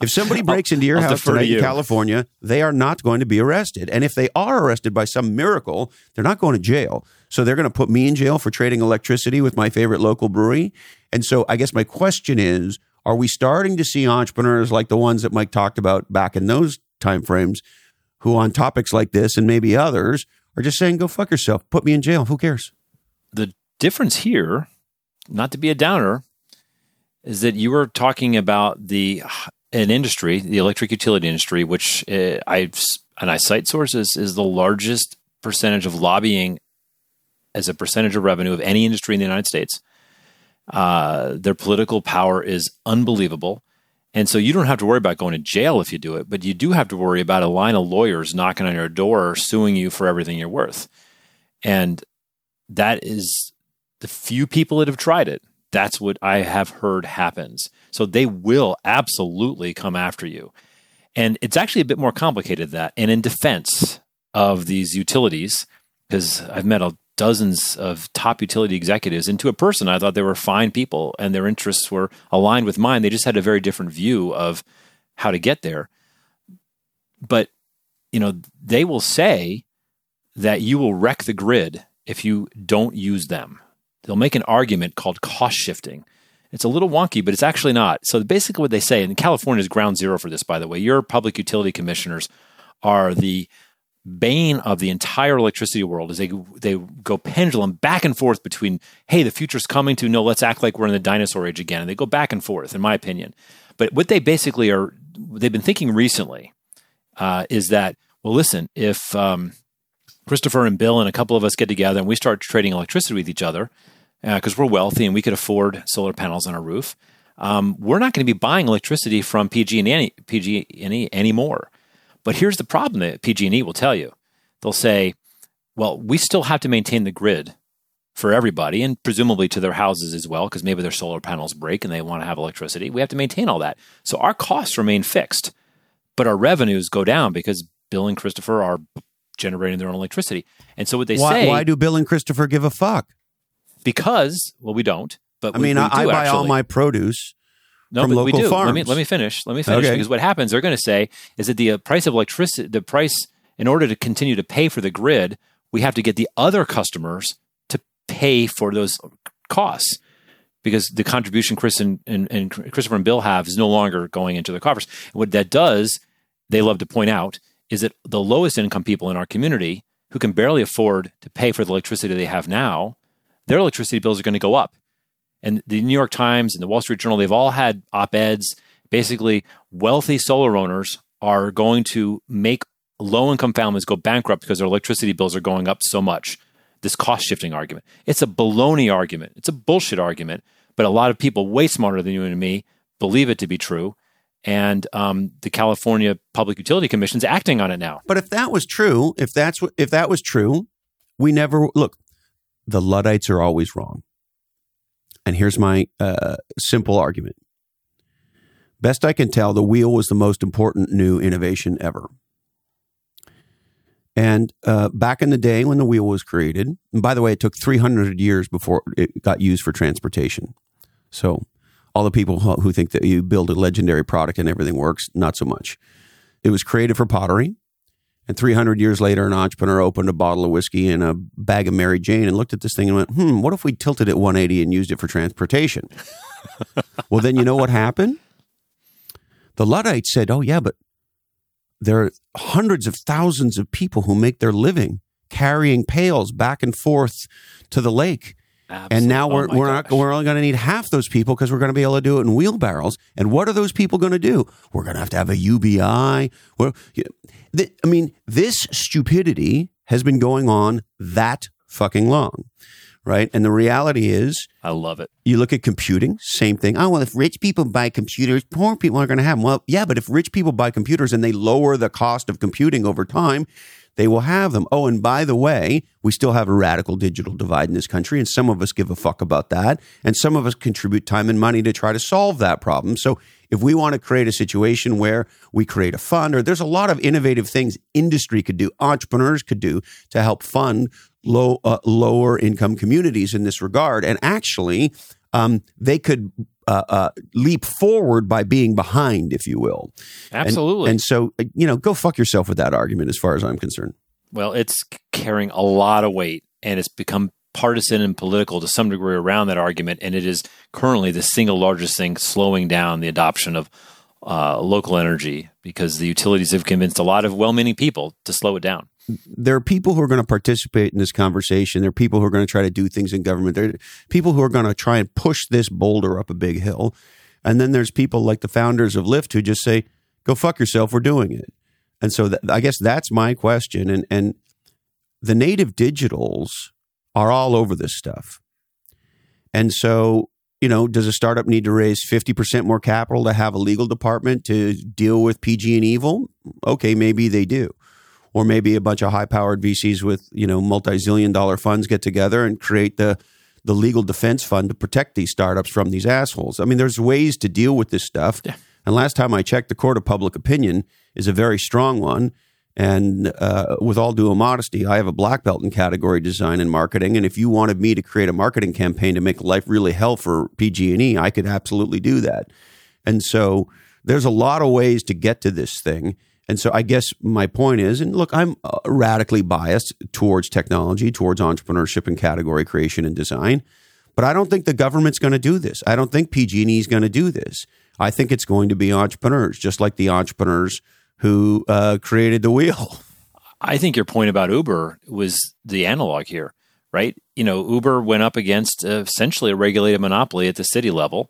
If somebody breaks into your I'll house tonight in California, they are not going to be arrested. And if they are arrested by some miracle, they're not going to jail. So they're going to put me in jail for trading electricity with my favorite local brewery. And so I guess my question is, are we starting to see entrepreneurs like the ones that Mike talked about back in those timeframes who on topics like this and maybe others are just saying, go fuck yourself, put me in jail. Who cares? The difference here, not to be a downer, is that you were talking about the an industry, the electric utility industry, which uh, I've and I cite sources, is the largest percentage of lobbying as a percentage of revenue of any industry in the United States. Uh, their political power is unbelievable. And so you don't have to worry about going to jail if you do it, but you do have to worry about a line of lawyers knocking on your door, suing you for everything you're worth. And that is the few people that have tried it. That's what I have heard happens. So they will absolutely come after you. And it's actually a bit more complicated than that. And in defense of these utilities, because I've met a dozens of top utility executives. And to a person, I thought they were fine people and their interests were aligned with mine. They just had a very different view of how to get there. But, you know, they will say that you will wreck the grid if you don't use them. They'll make an argument called cost shifting. It's a little wonky, but it's actually not. So basically what they say, and California is ground zero for this, by the way, your public utility commissioners are the bane of the entire electricity world. Is they they go pendulum back and forth between, hey, the future's coming to, no, let's act like we're in the dinosaur age again. And they go back and forth, in my opinion. But what they basically are, they've been thinking recently uh, is that, well, listen, if um, Christopher and Bill and a couple of us get together and we start trading electricity with each other, because uh, we're wealthy and we could afford solar panels on our roof, um, we're not going to be buying electricity from P G and E anymore. But here's the problem that P G and E will tell you. They'll say, well, we still have to maintain the grid for everybody and presumably to their houses as well, because maybe their solar panels break and they want to have electricity. We have to maintain all that. So our costs remain fixed, but our revenues go down because Bill and Christopher are generating their own electricity. And so what they why, say— Why do Bill and Christopher give a fuck? Because, well, we don't, but I we, mean, we I, do I buy actually. all my produce— No, from but local we do. Farms. Let me let me finish. Let me finish okay. Because what happens, they're going to say, is that the uh, price of electricity, the price, in order to continue to pay for the grid, we have to get the other customers to pay for those costs because the contribution Chris and, and, and Christopher and Bill have is no longer going into their coffers. And what that does, they love to point out, is that the lowest income people in our community who can barely afford to pay for the electricity they have now, their electricity bills are going to go up. And the New York Times and the Wall Street Journal, they've all had op-eds. Basically, wealthy solar owners are going to make low-income families go bankrupt because their electricity bills are going up so much. This cost-shifting argument. It's a baloney argument. It's a bullshit argument. But a lot of people way smarter than you and me believe it to be true. and um, the California Public Utility Commission's acting on it now. But if that was true, if that's what, if that was true, we never look. The Luddites are always wrong. And here's my uh, simple argument. Best I can tell, the wheel was the most important new innovation ever. And uh, back in the day when the wheel was created, and by the way, it took three hundred years before it got used for transportation. So all the people who think that you build a legendary product and everything works, not so much. It was created for pottery. And three hundred years later, an entrepreneur opened a bottle of whiskey and a bag of Mary Jane and looked at this thing and went, hmm, what if we tilted it one eighty and used it for transportation? Well, then you know what happened? The Luddites said, oh, yeah, but there are hundreds of thousands of people who make their living carrying pails back and forth to the lake. Absolutely. And now we're, oh we're, not, we're only going to need half those people because we're going to be able to do it in wheelbarrows. And what are those people going to do? We're going to have to have a U B I. We're, you know, th- I mean, this stupidity has been going on that fucking long. Right. And the reality is, I love it. You look at computing, same thing. Oh, well, if rich people buy computers, poor people aren't going to have them. Well, yeah, but if rich people buy computers and they lower the cost of computing over time, they will have them. Oh, and by the way, we still have a radical digital divide in this country. And some of us give a fuck about that. And some of us contribute time and money to try to solve that problem. So if we want to create a situation where we create a fund, or there's a lot of innovative things industry could do, entrepreneurs could do to help fund low, uh, lower income communities in this regard. And actually, um, they could uh, uh, leap forward by being behind, if you will. Absolutely. And, and so, you know, go fuck yourself with that argument as far as I'm concerned. Well, it's carrying a lot of weight, and it's become partisan and political to some degree around that argument, and it is currently the single largest thing slowing down the adoption of uh, local energy, because the utilities have convinced a lot of well-meaning people to slow it down. There are people who are going to participate in this conversation. There are people who are going to try to do things in government. There are people who are going to try and push this boulder up a big hill. And then there's people like the founders of Lyft who just say, go fuck yourself, we're doing it. And so th- I guess that's my question. And, and the native digitals are all over this stuff. And so, you know, does a startup need to raise fifty percent more capital to have a legal department to deal with P G and Evil? Okay, maybe they do. Or maybe a bunch of high-powered V Cs with, you know, multi-zillion dollar funds get together and create the the legal defense fund to protect these startups from these assholes. I mean, there's ways to deal with this stuff. Yeah. And last time I checked, the court of public opinion is a very strong one. And uh, with all due modesty, I have a black belt in category design and marketing. And if you wanted me to create a marketing campaign to make life really hell for P G and E, I could absolutely do that. And so there's a lot of ways to get to this thing. And so I guess my point is, and look, I'm radically biased towards technology, towards entrepreneurship and category creation and design, but I don't think the government's going to do this. I don't think P G and E is going to do this. I think it's going to be entrepreneurs, just like the entrepreneurs who uh, created the wheel. I think your point about Uber was the analog here, right? You know, Uber went up against uh, essentially a regulated monopoly at the city level.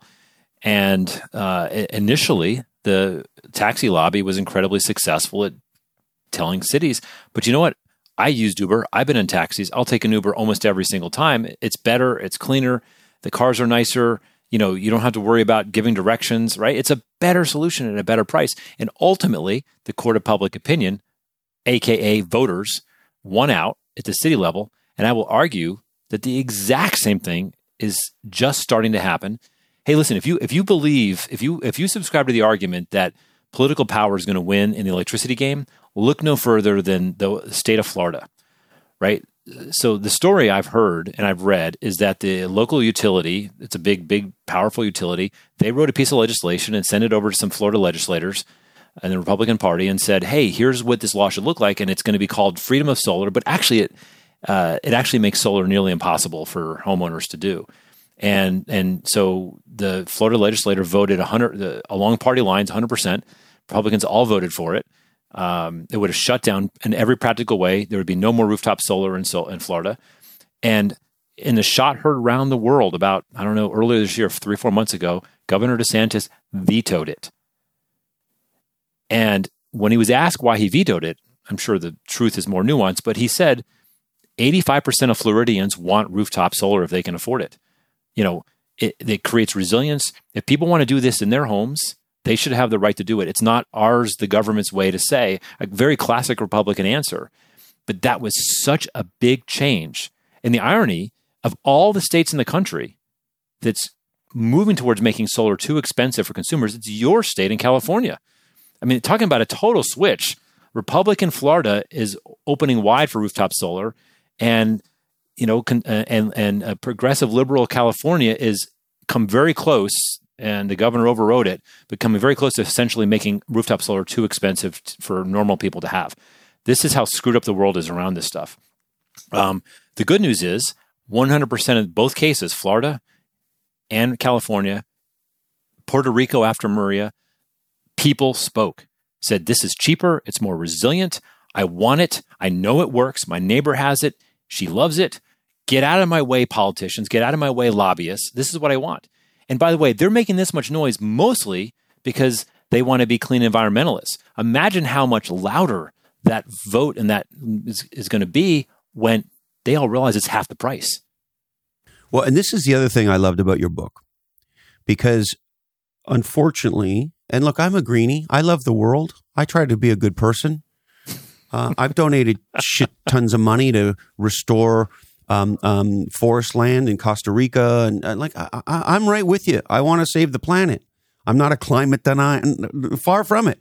And uh, initially, the taxi lobby was incredibly successful at telling cities, but you know what? I used Uber. I've been in taxis. I'll take an Uber almost every single time. It's better. It's cleaner. The cars are nicer. You know, you don't have to worry about giving directions, right? It's a better solution at a better price. And ultimately, the court of public opinion, A K A voters, won out at the city level. And I will argue that the exact same thing is just starting to happen. Hey, listen, if you if you believe, if you if you subscribe to the argument that political power is going to win in the electricity game, look no further than the state of Florida, right? So the story I've heard and I've read is that the local utility, it's a big, big, powerful utility, they wrote a piece of legislation and sent it over to some Florida legislators and the Republican Party and said, hey, here's what this law should look like, and it's going to be called freedom of solar, but actually it uh, it actually makes solar nearly impossible for homeowners to do. And and so the Florida legislator voted one hundred uh, along party lines, one hundred percent. Republicans all voted for it. Um, it would have shut down in every practical way. There would be no more rooftop solar in, sol- in Florida. And in the shot heard around the world about, I don't know, earlier this year, three or four months ago, Governor DeSantis vetoed it. And when he was asked why he vetoed it, I'm sure the truth is more nuanced, but he said eighty-five percent of Floridians want rooftop solar if they can afford it. You know, it, it creates resilience. If people want to do this in their homes, They should have the right to do it. It's not ours, the government's way to say, a very classic Republican answer. But that was such a big change. And the irony of all the states in the country that's moving towards making solar too expensive for consumers, it's your state in California. I mean, talking about a total switch, Republican Florida is opening wide for rooftop solar, and you know, con- and and a progressive liberal California is come very close, and the governor overrode it, but coming very close to essentially making rooftop solar too expensive t- for normal people to have. This is how screwed up the world is around this stuff. Um, the good news is one hundred percent of both cases, Florida and California, Puerto Rico after Maria, people spoke, said, this is cheaper. It's more resilient. I want it. I know it works. My neighbor has it. She loves it. Get out of my way, politicians. Get out of my way, lobbyists. This is what I want. And by the way, they're making this much noise mostly because they want to be clean environmentalists. Imagine how much louder that vote and that is, is going to be when they all realize it's half the price. Well, and this is the other thing I loved about your book, because unfortunately, and look, I'm a greenie. I love the world. I try to be a good person. Uh, I've donated shit tons of money to restore um, um, forest land in Costa Rica, and, and like I, I, I'm right with you. I want to save the planet. I'm not a climate denier. Far from it.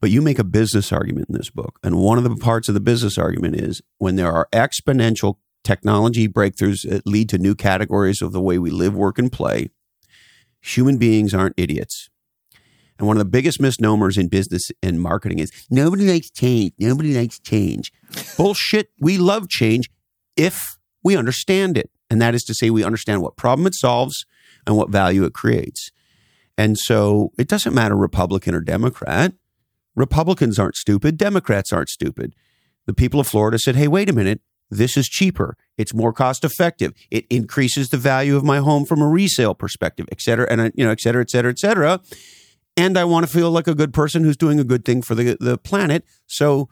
But you make a business argument in this book, and one of the parts of the business argument is when there are exponential technology breakthroughs that lead to new categories of the way we live, work, and play, human beings aren't idiots. And one of the biggest misnomers in business and marketing is nobody likes change. Nobody likes change. Bullshit. We love change if we understand it. And that is to say, we understand what problem it solves and what value it creates. And so it doesn't matter Republican or Democrat. Republicans aren't stupid. Democrats aren't stupid. The people of Florida said, hey, wait a minute. This is cheaper. It's more cost effective. It increases the value of my home from a resale perspective, et cetera, and, you know, et cetera, et cetera, et cetera. And I want to feel like a good person who's doing a good thing for the, the planet. So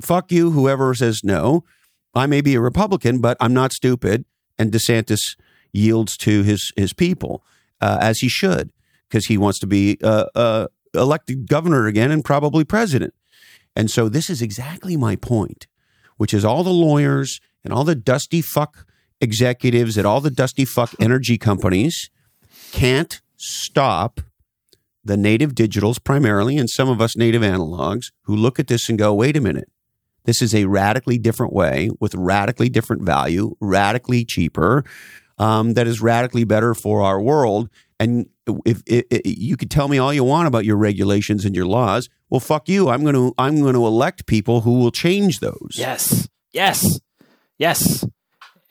fuck you, whoever says no. I may be a Republican, but I'm not stupid. And DeSantis yields to his his people, uh, as he should, because he wants to be uh, uh, elected governor again and probably president. And so this is exactly my point, which is all the lawyers and all the dusty fuck executives at all the dusty fuck energy companies can't stop the native digitals primarily, and some of us native analogs, who look at this and go, wait a minute, this is a radically different way with radically different value, radically cheaper, um, that is radically better for our world. And if, if, if you could tell me all you want about your regulations and your laws, well, fuck you. I'm going to I'm going to elect people who will change those. Yes, yes, yes.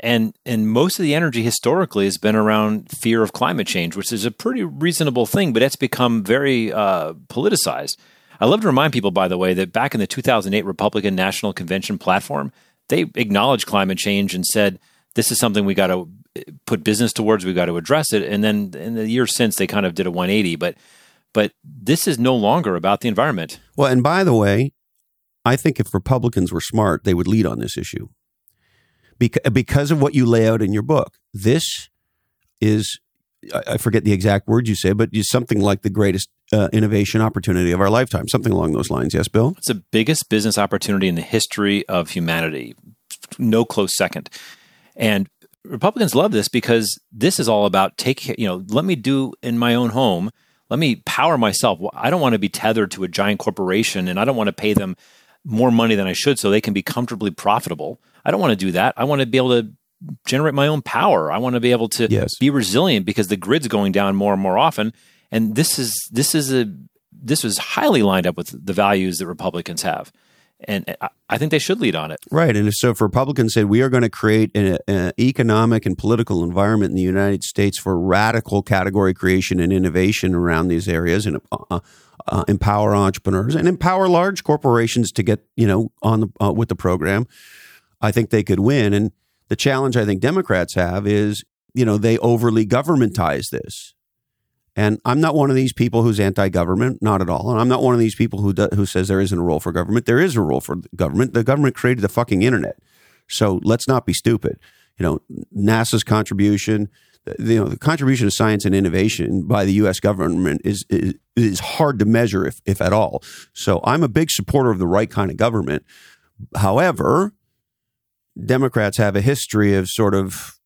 And and most of the energy historically has been around fear of climate change, which is a pretty reasonable thing, but it's become very uh, politicized. I love to remind people, by the way, that back in the two thousand eight Republican National Convention platform, they acknowledged climate change and said, this is something we got to put business towards, we got to address it. And then in the years since, they kind of did a one eighty, but but this is no longer about the environment. Well, and by the way, I think if Republicans were smart, they would lead on this issue. Because of what you lay out in your book, this is, I forget the exact word you say, but it's something like the greatest uh, innovation opportunity of our lifetime, something along those lines. Yes, Bill? It's the biggest business opportunity in the history of humanity, no close second. And Republicans love this because this is all about take, you know, let me do in my own home, let me power myself. I don't want to be tethered to a giant corporation, and I don't want to pay them more money than I should so they can be comfortably profitable. I don't want to do that. I want to be able to generate my own power. I want to be able to yes. be resilient because the grid's going down more and more often. And this is this is a this was highly lined up with the values that Republicans have, and I, I think they should lead on it. Right. And so, if Republicans said we are going to create an, an economic and political environment in the United States for radical category creation and innovation around these areas, and uh, uh, empower entrepreneurs and empower large corporations to get you know on the, uh, with the program. I think they could win. And the challenge I think Democrats have is, you know, they overly governmentize this. And I'm not one of these people who's anti-government, not at all. And I'm not one of these people who do, who says there isn't a role for government. There is a role for government. The government created the fucking internet. So let's not be stupid. You know, NASA's contribution, the, you know, the contribution of science and innovation by the U S government is, is is hard to measure, if if at all. So I'm a big supporter of the right kind of government. However, Democrats have a history of sort of,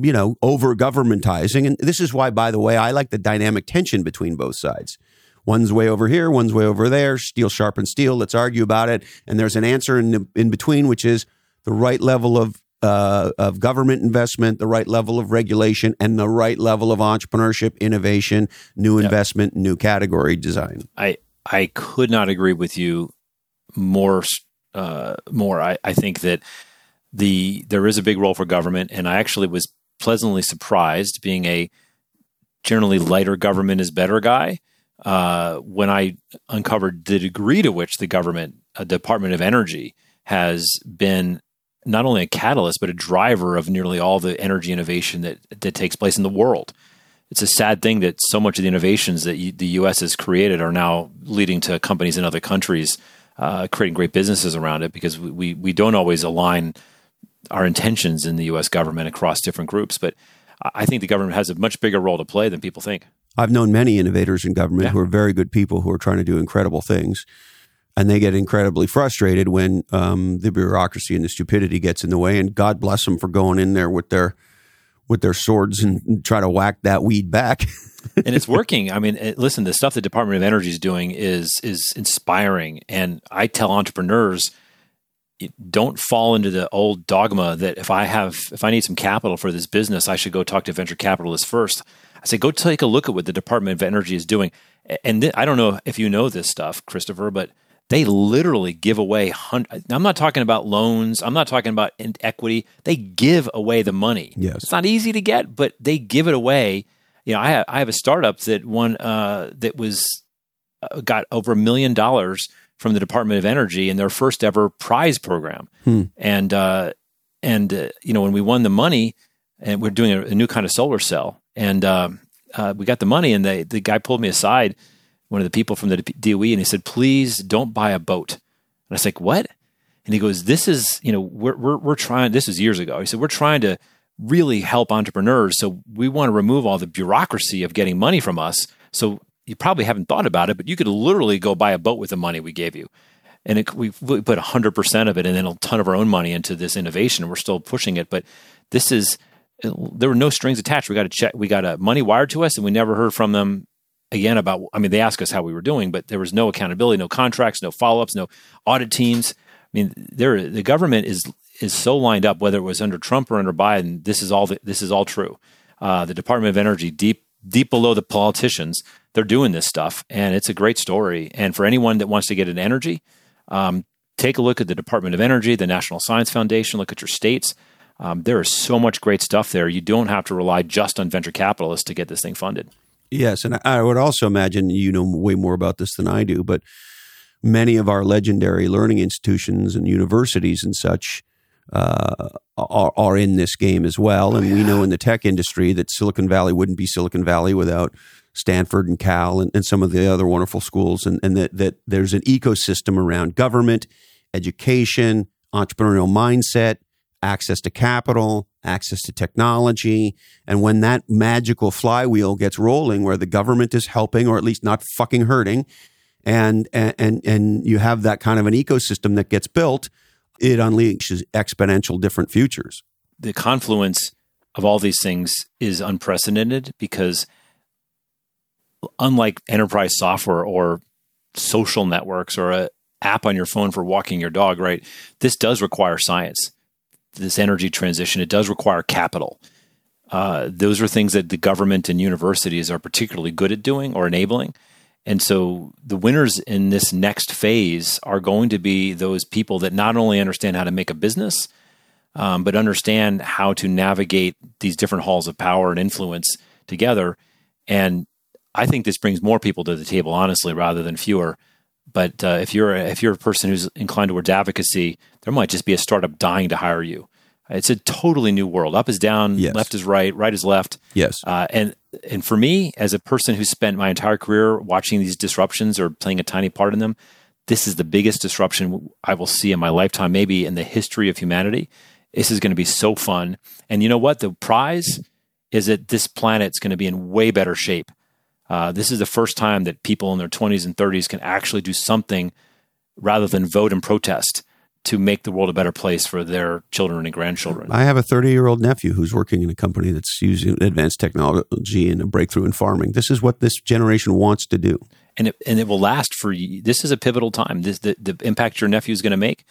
you know, over-governmentizing. And this is why, by the way, I like the dynamic tension between both sides. One's way over here, one's way over there, steel sharpens steel, let's argue about it. And there's an answer in the, in between, which is the right level of uh, of government investment, the right level of regulation, and the right level of entrepreneurship, innovation, new investment, yep. new category design. I, I could not agree with you more. Uh, more. I, I think that the there is a big role for government, and I actually was pleasantly surprised, being a generally lighter government is better guy, uh, when I uncovered the degree to which the government, uh, Department of Energy, has been not only a catalyst, but a driver of nearly all the energy innovation that, that takes place in the world. It's a sad thing that so much of the innovations that you, the U S has created are now leading to companies in other countries uh, creating great businesses around it, because we, we, we don't always align our intentions in the U S government across different groups. But I think the government has a much bigger role to play than people think. I've known many innovators in government yeah. who are very good people who are trying to do incredible things. And they get incredibly frustrated when um, the bureaucracy and the stupidity gets in the way. And God bless them for going in there with their with their swords and, and try to whack that weed back. And it's working. I mean, it, listen, the stuff the Department of Energy is doing is is inspiring. And I tell entrepreneurs, don't fall into the old dogma that if I have if I need some capital for this business, I should go talk to venture capitalists first. I say, go take a look at what the Department of Energy is doing. And th- I don't know if you know this stuff, Christopher, but they literally give away hundreds. I'm not talking about loans. I'm not talking about equity. They give away the money. Yes. It's not easy to get, but they give it away. You know, I have, I have a startup that won uh, that was uh, got over a million dollars from the Department of Energy in their first ever prize program. Hmm. And uh, and uh, you know, when we won the money, and we're doing a, a new kind of solar cell, and uh, uh, we got the money, and they the guy pulled me aside, one of the people from the D O E, and he said, "Please don't buy a boat." And I was like, "What?" And he goes, "This is, you know, we're we're, we're trying." This was years ago. He said, "We're trying to really help entrepreneurs, so we want to remove all the bureaucracy of getting money from us. So you probably haven't thought about it, but you could literally go buy a boat with the money we gave you." And it, we, we put one hundred percent of it, and then a ton of our own money into this innovation, and we're still pushing it. But this is, there were no strings attached. We got a check, we got a money wired to us, and we never heard from them again about, I mean, they asked us how we were doing, but there was no accountability, no contracts, no follow-ups, no audit teams. I mean, there, the government is is so lined up, whether it was under Trump or under Biden, this is all the, this is all true. Uh, the Department of Energy, deep deep below the politicians, they're doing this stuff, and it's a great story. And for anyone that wants to get into energy, um, take a look at the Department of Energy, the National Science Foundation, look at your states. Um, there is so much great stuff there. You don't have to rely just on venture capitalists to get this thing funded. Yes, and I would also imagine you know way more about this than I do, but many of our legendary learning institutions and universities and such uh, are, are in this game as well. And oh, yeah. we know in the tech industry that Silicon Valley wouldn't be Silicon Valley without Stanford and Cal and, and some of the other wonderful schools, and, and that, that there's an ecosystem around government, education, entrepreneurial mindset, access to capital, access to technology. And when that magical flywheel gets rolling, where the government is helping, or at least not fucking hurting, and and and you have that kind of an ecosystem that gets built, it unleashes exponential different futures. The confluence of all these things is unprecedented, because unlike enterprise software or social networks or an app on your phone for walking your dog, right? This does require science. This energy transition, it does require capital. Uh, those are things that the government and universities are particularly good at doing or enabling. And so the winners in this next phase are going to be those people that not only understand how to make a business, um, but understand how to navigate these different halls of power and influence together. And I think this brings more people to the table, honestly, rather than fewer. But uh, if you're a, if you're a person who's inclined towards advocacy, there might just be a startup dying to hire you. It's a totally new world. Up is down, yes. Left is right, right is left. Yes. Uh, and and for me, as a person who spent my entire career watching these disruptions or playing a tiny part in them, this is the biggest disruption I will see in my lifetime, maybe in the history of humanity. This is going to be so fun. And you know what? The prize is that this planet's going to be in way better shape. Uh, this is the first time that people in their twenties and thirties can actually do something rather than vote and protest to make the world a better place for their children and grandchildren. I have a thirty-year-old nephew who's working in a company that's using advanced technology and a breakthrough in farming. This is what this generation wants to do. And it, and it will last for you. This is a pivotal time. This, the, the impact your nephew is going to make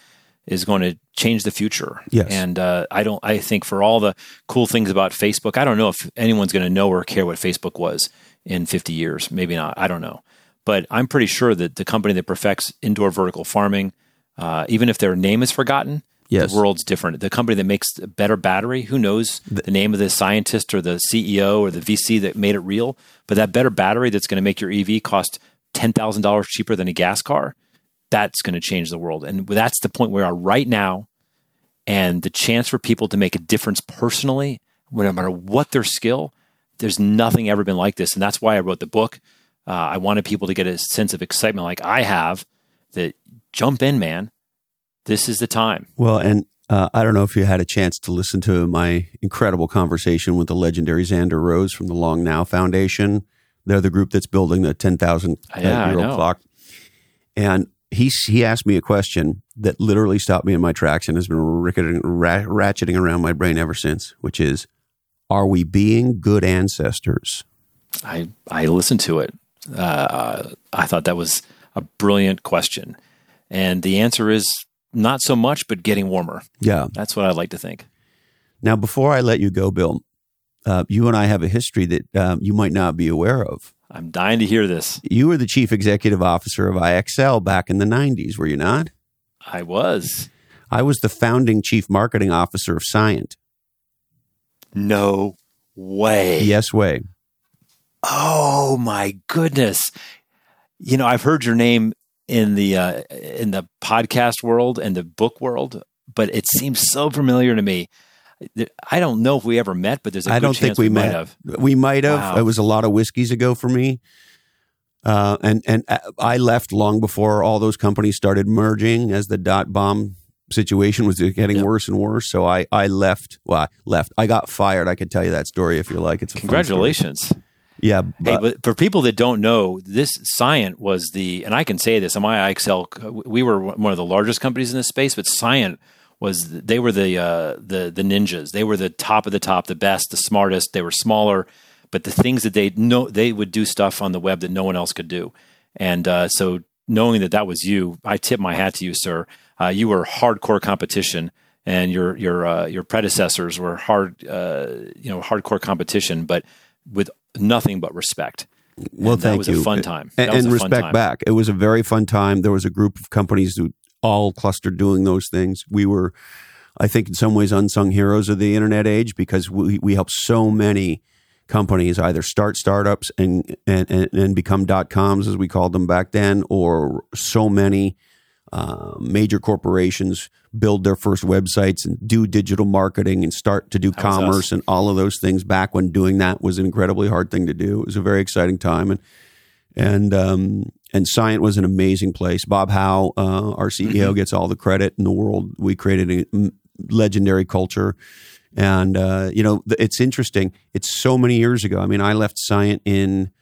is going to change the future. Yes. And uh, I don't. I think for all the cool things about Facebook, I don't know if anyone's going to know or care what Facebook was in fifty years. Maybe not. I don't know. But I'm pretty sure that the company that perfects indoor vertical farming, Uh, even if their name is forgotten, yes, the world's different. The company that makes a better battery, who knows the name of the scientist or the C E O or the V C that made it real, but that better battery that's going to make your E V cost ten thousand dollars cheaper than a gas car, that's going to change the world. And that's the point we are right now. And the chance for people to make a difference personally, no matter what their skill, there's nothing ever been like this. And that's why I wrote the book. Uh, I wanted people to get a sense of excitement like I have, that jump in, man. This is the time. Well, and uh, I don't know if you had a chance to listen to my incredible conversation with the legendary Xander Rose from the Long Now Foundation. They're the group that's building the ten thousand-year-old yeah, clock. And he, he asked me a question that literally stopped me in my tracks and has been ricketing, ra- ratcheting around my brain ever since, which is, are we being good ancestors? I, I listened to it. Uh, I thought that was a brilliant question. And the answer is not so much, but getting warmer. Yeah. That's what I like to think. Now, before I let you go, Bill, uh, you and I have a history that um, you might not be aware of. I'm dying to hear this. You were the chief executive officer of I X L back in the nineties, were you not? I was. I was the founding chief marketing officer of Scient. No way. Yes way. Oh, my goodness. You know, I've heard your name in the uh, in the podcast world and the book world, but it seems so familiar to me. I don't know if we ever met, but there's a I good don't chance think we, we might have. We might have. Wow. It was a lot of whiskeys ago for me. Uh, and, and I left long before all those companies started merging as the dot-bomb situation was getting yep. worse and worse. So I, I left. Well, I left. I got fired. I could tell you that story if you like. It's a Congratulations. Fun story. Yeah, but, hey, but for people that don't know, this Scient was the, and I can say this, my I X L, we were one of the largest companies in this space, but Scient was, they were the uh, the the ninjas. They were the top of the top, the best, the smartest. They were smaller, but the things that they know, they would do stuff on the web that no one else could do. And uh, so knowing that that was you, I tip my hat to you, sir. Uh, you were hardcore competition, and your your uh, your predecessors were hard, uh, you know, hardcore competition, but with nothing but respect. Well, and thank you. That was you. a fun time. That and and respect back. It was a very fun time. There was a group of companies who all clustered doing those things. We were, I think, in some ways unsung heroes of the internet age because we, we helped so many companies either start startups and, and, and, and become dot-coms, as we called them back then, or so many uh, major corporations build their first websites and do digital marketing and start to do that commerce awesome. and all of those things back when doing that was an incredibly hard thing to do. It was a very exciting time. And, and, um, and Scient was an amazing place. Bob Howe, uh, our C E O mm-hmm. gets all the credit in the world. We created a legendary culture and, uh, you know, it's interesting. It's so many years ago. I mean, I left Scient in,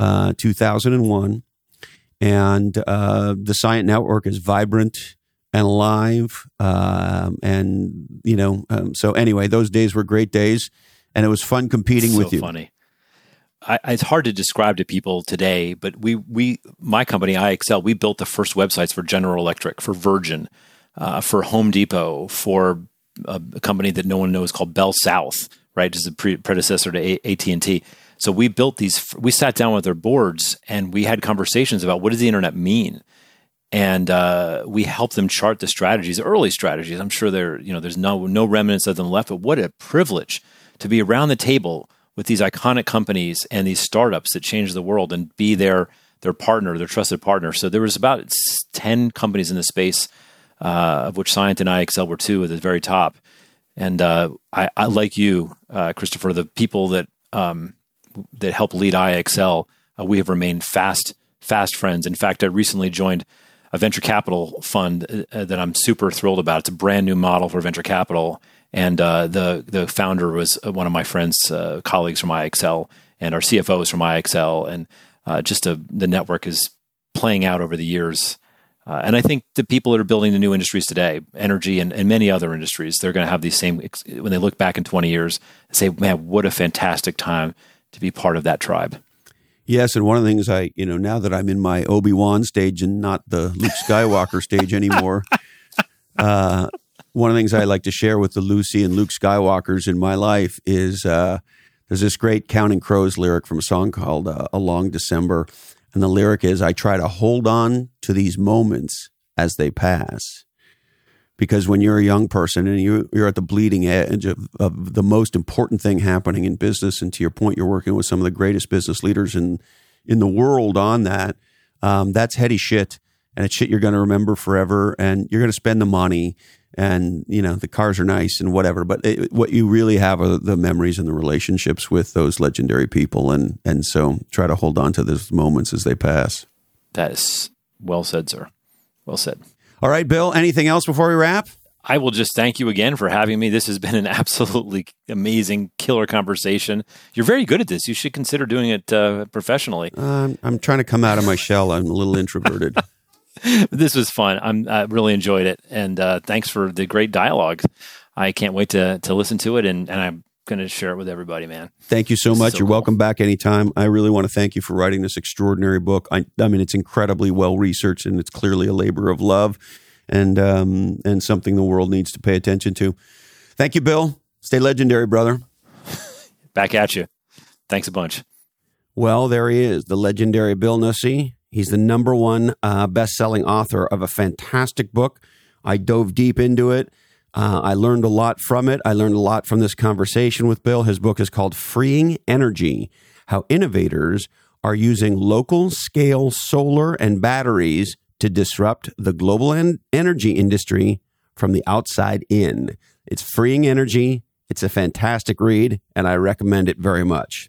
uh, two thousand one and, uh, the Scient network is vibrant and live, um, and, you know, um, so anyway, those days were great days, and it was fun competing so with you. Funny. I, it's hard to describe to people today, but we, we, my company, I X L, we built the first websites for General Electric, for Virgin, uh, for Home Depot, for a, a company that no one knows called Bell South, right? Just a pre- predecessor to a- AT&T. So we built these, we sat down with their boards, and we had conversations about what does the internet mean? And uh, we helped them chart the strategies, early strategies. I'm sure there, you know, there's no no remnants of them left. But what a privilege to be around the table with these iconic companies and these startups that change the world, and be their their partner, their trusted partner. So there was about ten companies in the space, uh, of which Scient and I X L were two at the very top. And uh, I, I like you, uh, Christopher, the people that um, that help lead I X L, uh, we have remained fast fast friends. In fact, I recently joined a venture capital fund that I'm super thrilled about. It's a brand new model for venture capital. And uh, the the founder was one of my friends, uh, colleagues from I X L, and our C F O is from I X L, and uh, just a, the network is playing out over the years. Uh, and I think the people that are building the new industries today, energy and, and many other industries, they're going to have these same, when they look back in twenty years, say, man, what a fantastic time to be part of that tribe. Yes, and one of the things I, you know, now that I'm in my Obi-Wan stage and not the Luke Skywalker stage anymore, uh, one of the things I like to share with the Lucy and Luke Skywalkers in my life is uh, there's this great Counting Crows lyric from a song called uh, A Long December. And the lyric is, I try to hold on to these moments as they pass. Because when you're a young person and you, you're at the bleeding edge of, of the most important thing happening in business, and to your point, you're working with some of the greatest business leaders in, in the world on that, um, that's heady shit. And it's shit you're going to remember forever. And you're going to spend the money and, you know, the cars are nice and whatever. But it, what you really have are the memories and the relationships with those legendary people. And, and so try to hold on to those moments as they pass. That is well said, sir. Well said. All right, Bill, anything else before we wrap? I will just thank you again for having me. This has been an absolutely amazing, killer conversation. You're very good at this. You should consider doing it uh, professionally. Um, I'm trying to come out of my shell. I'm a little introverted. This was fun. I'm, I really enjoyed it. And uh, thanks for the great dialogue. I can't wait to to listen to it, and, and I'm going to share it with everybody, man. Thank you so much. So You're cool. Welcome back anytime. I really want to thank you for writing this extraordinary book. I, I mean, it's incredibly well-researched, and it's clearly a labor of love and um, and something the world needs to pay attention to. Thank you, Bill. Stay legendary, brother. Back at you. Thanks a bunch. Well, there he is, the legendary Bill Nussey. He's the number one uh, best-selling author of a fantastic book. I dove deep into it. Uh, I learned a lot from it. I learned a lot from this conversation with Bill. His book is called Freeing Energy, How Innovators Are Using Local Scale Solar and Batteries to Disrupt the Global en- Energy Industry from the Outside In. It's Freeing Energy. It's a fantastic read, and I recommend it very much.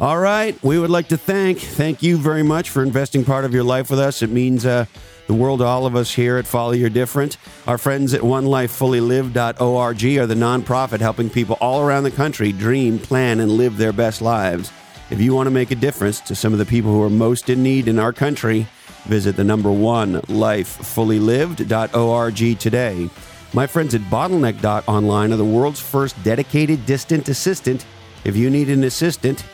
All right. We would like to thank, thank you very much for investing part of your life with us. It means uh, the world to all of us here at Follow Your Different. Our friends at one life fully lived dot org are the nonprofit helping people all around the country dream, plan, and live their best lives. If you want to make a difference to some of the people who are most in need in our country, visit the number one life fully lived dot org today. My friends at bottleneck dot online are the world's first dedicated distant assistant. If you need an assistant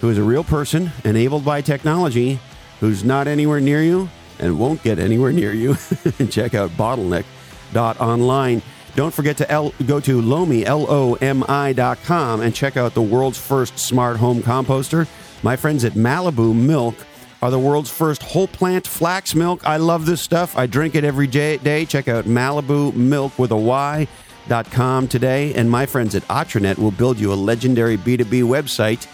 who is a real person enabled by technology, who's not anywhere near you and won't get anywhere near you, check out bottleneck dot online. Don't forget to L- go to Lomi, L O M I dot com, and check out the world's first smart home composter. My friends at Malibu Milk are the world's first whole plant flax milk. I love this stuff. I drink it every day. Check out Malibu Milk with a Y dot com today. And my friends at Atranet will build you a legendary B two B website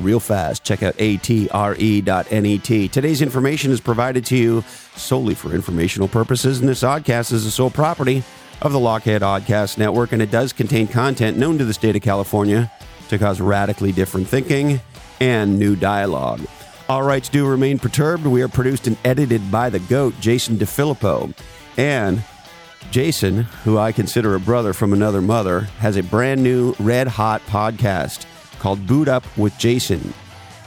real fast. Check out A T R E dot net. Today's information is provided to you solely for informational purposes, and this podcast is the sole property of the Lockhead Oddcast Network, and it does contain content known to the state of California to cause radically different thinking and new dialogue. All rights do remain perturbed. We are produced and edited by the GOAT, Jason DeFilippo. And Jason, who I consider a brother from another mother, has a brand new red-hot podcast called Boot Up with Jason.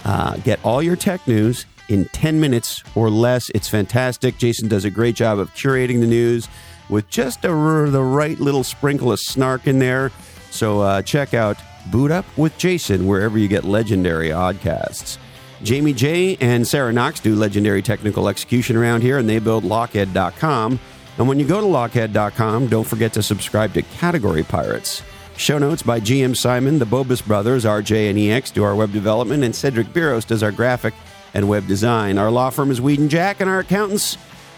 Uh, get all your tech news in ten minutes or less. It's fantastic. Jason does a great job of curating the news with just a, the right little sprinkle of snark in there. So uh, check out Boot Up with Jason wherever you get legendary oddcasts. Jamie J. and Sarah Knox do legendary technical execution around here, and they build Lockheed dot com. And when you go to Lockheed dot com, don't forget to subscribe to Category Pirates. Show notes by G M Simon, the Bobus brothers, R J and E X, do our web development, and Cedric Biros does our graphic and web design. Our law firm is Weed and Jack, and our accountants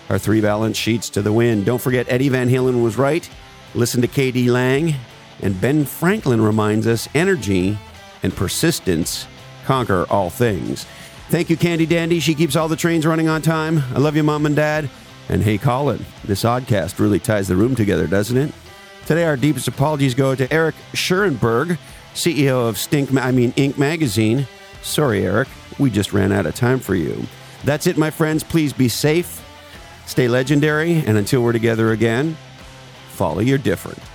are Three Balance Sheets to the Wind. Don't forget, Eddie Van Halen was right. Listen to K D Lang. And Ben Franklin reminds us, energy and persistence conquer all things. Thank you, Candy Dandy. She keeps all the trains running on time. I love you, Mom and Dad. And hey, Colin, this oddcast really ties the room together, doesn't it? Today, our deepest apologies go to Eric Schurenberg, C E O of Stink, Ma- I mean, Inc. Magazine. Sorry, Eric, we just ran out of time for you. That's it, my friends. Please be safe, stay legendary, and until we're together again, follow your different.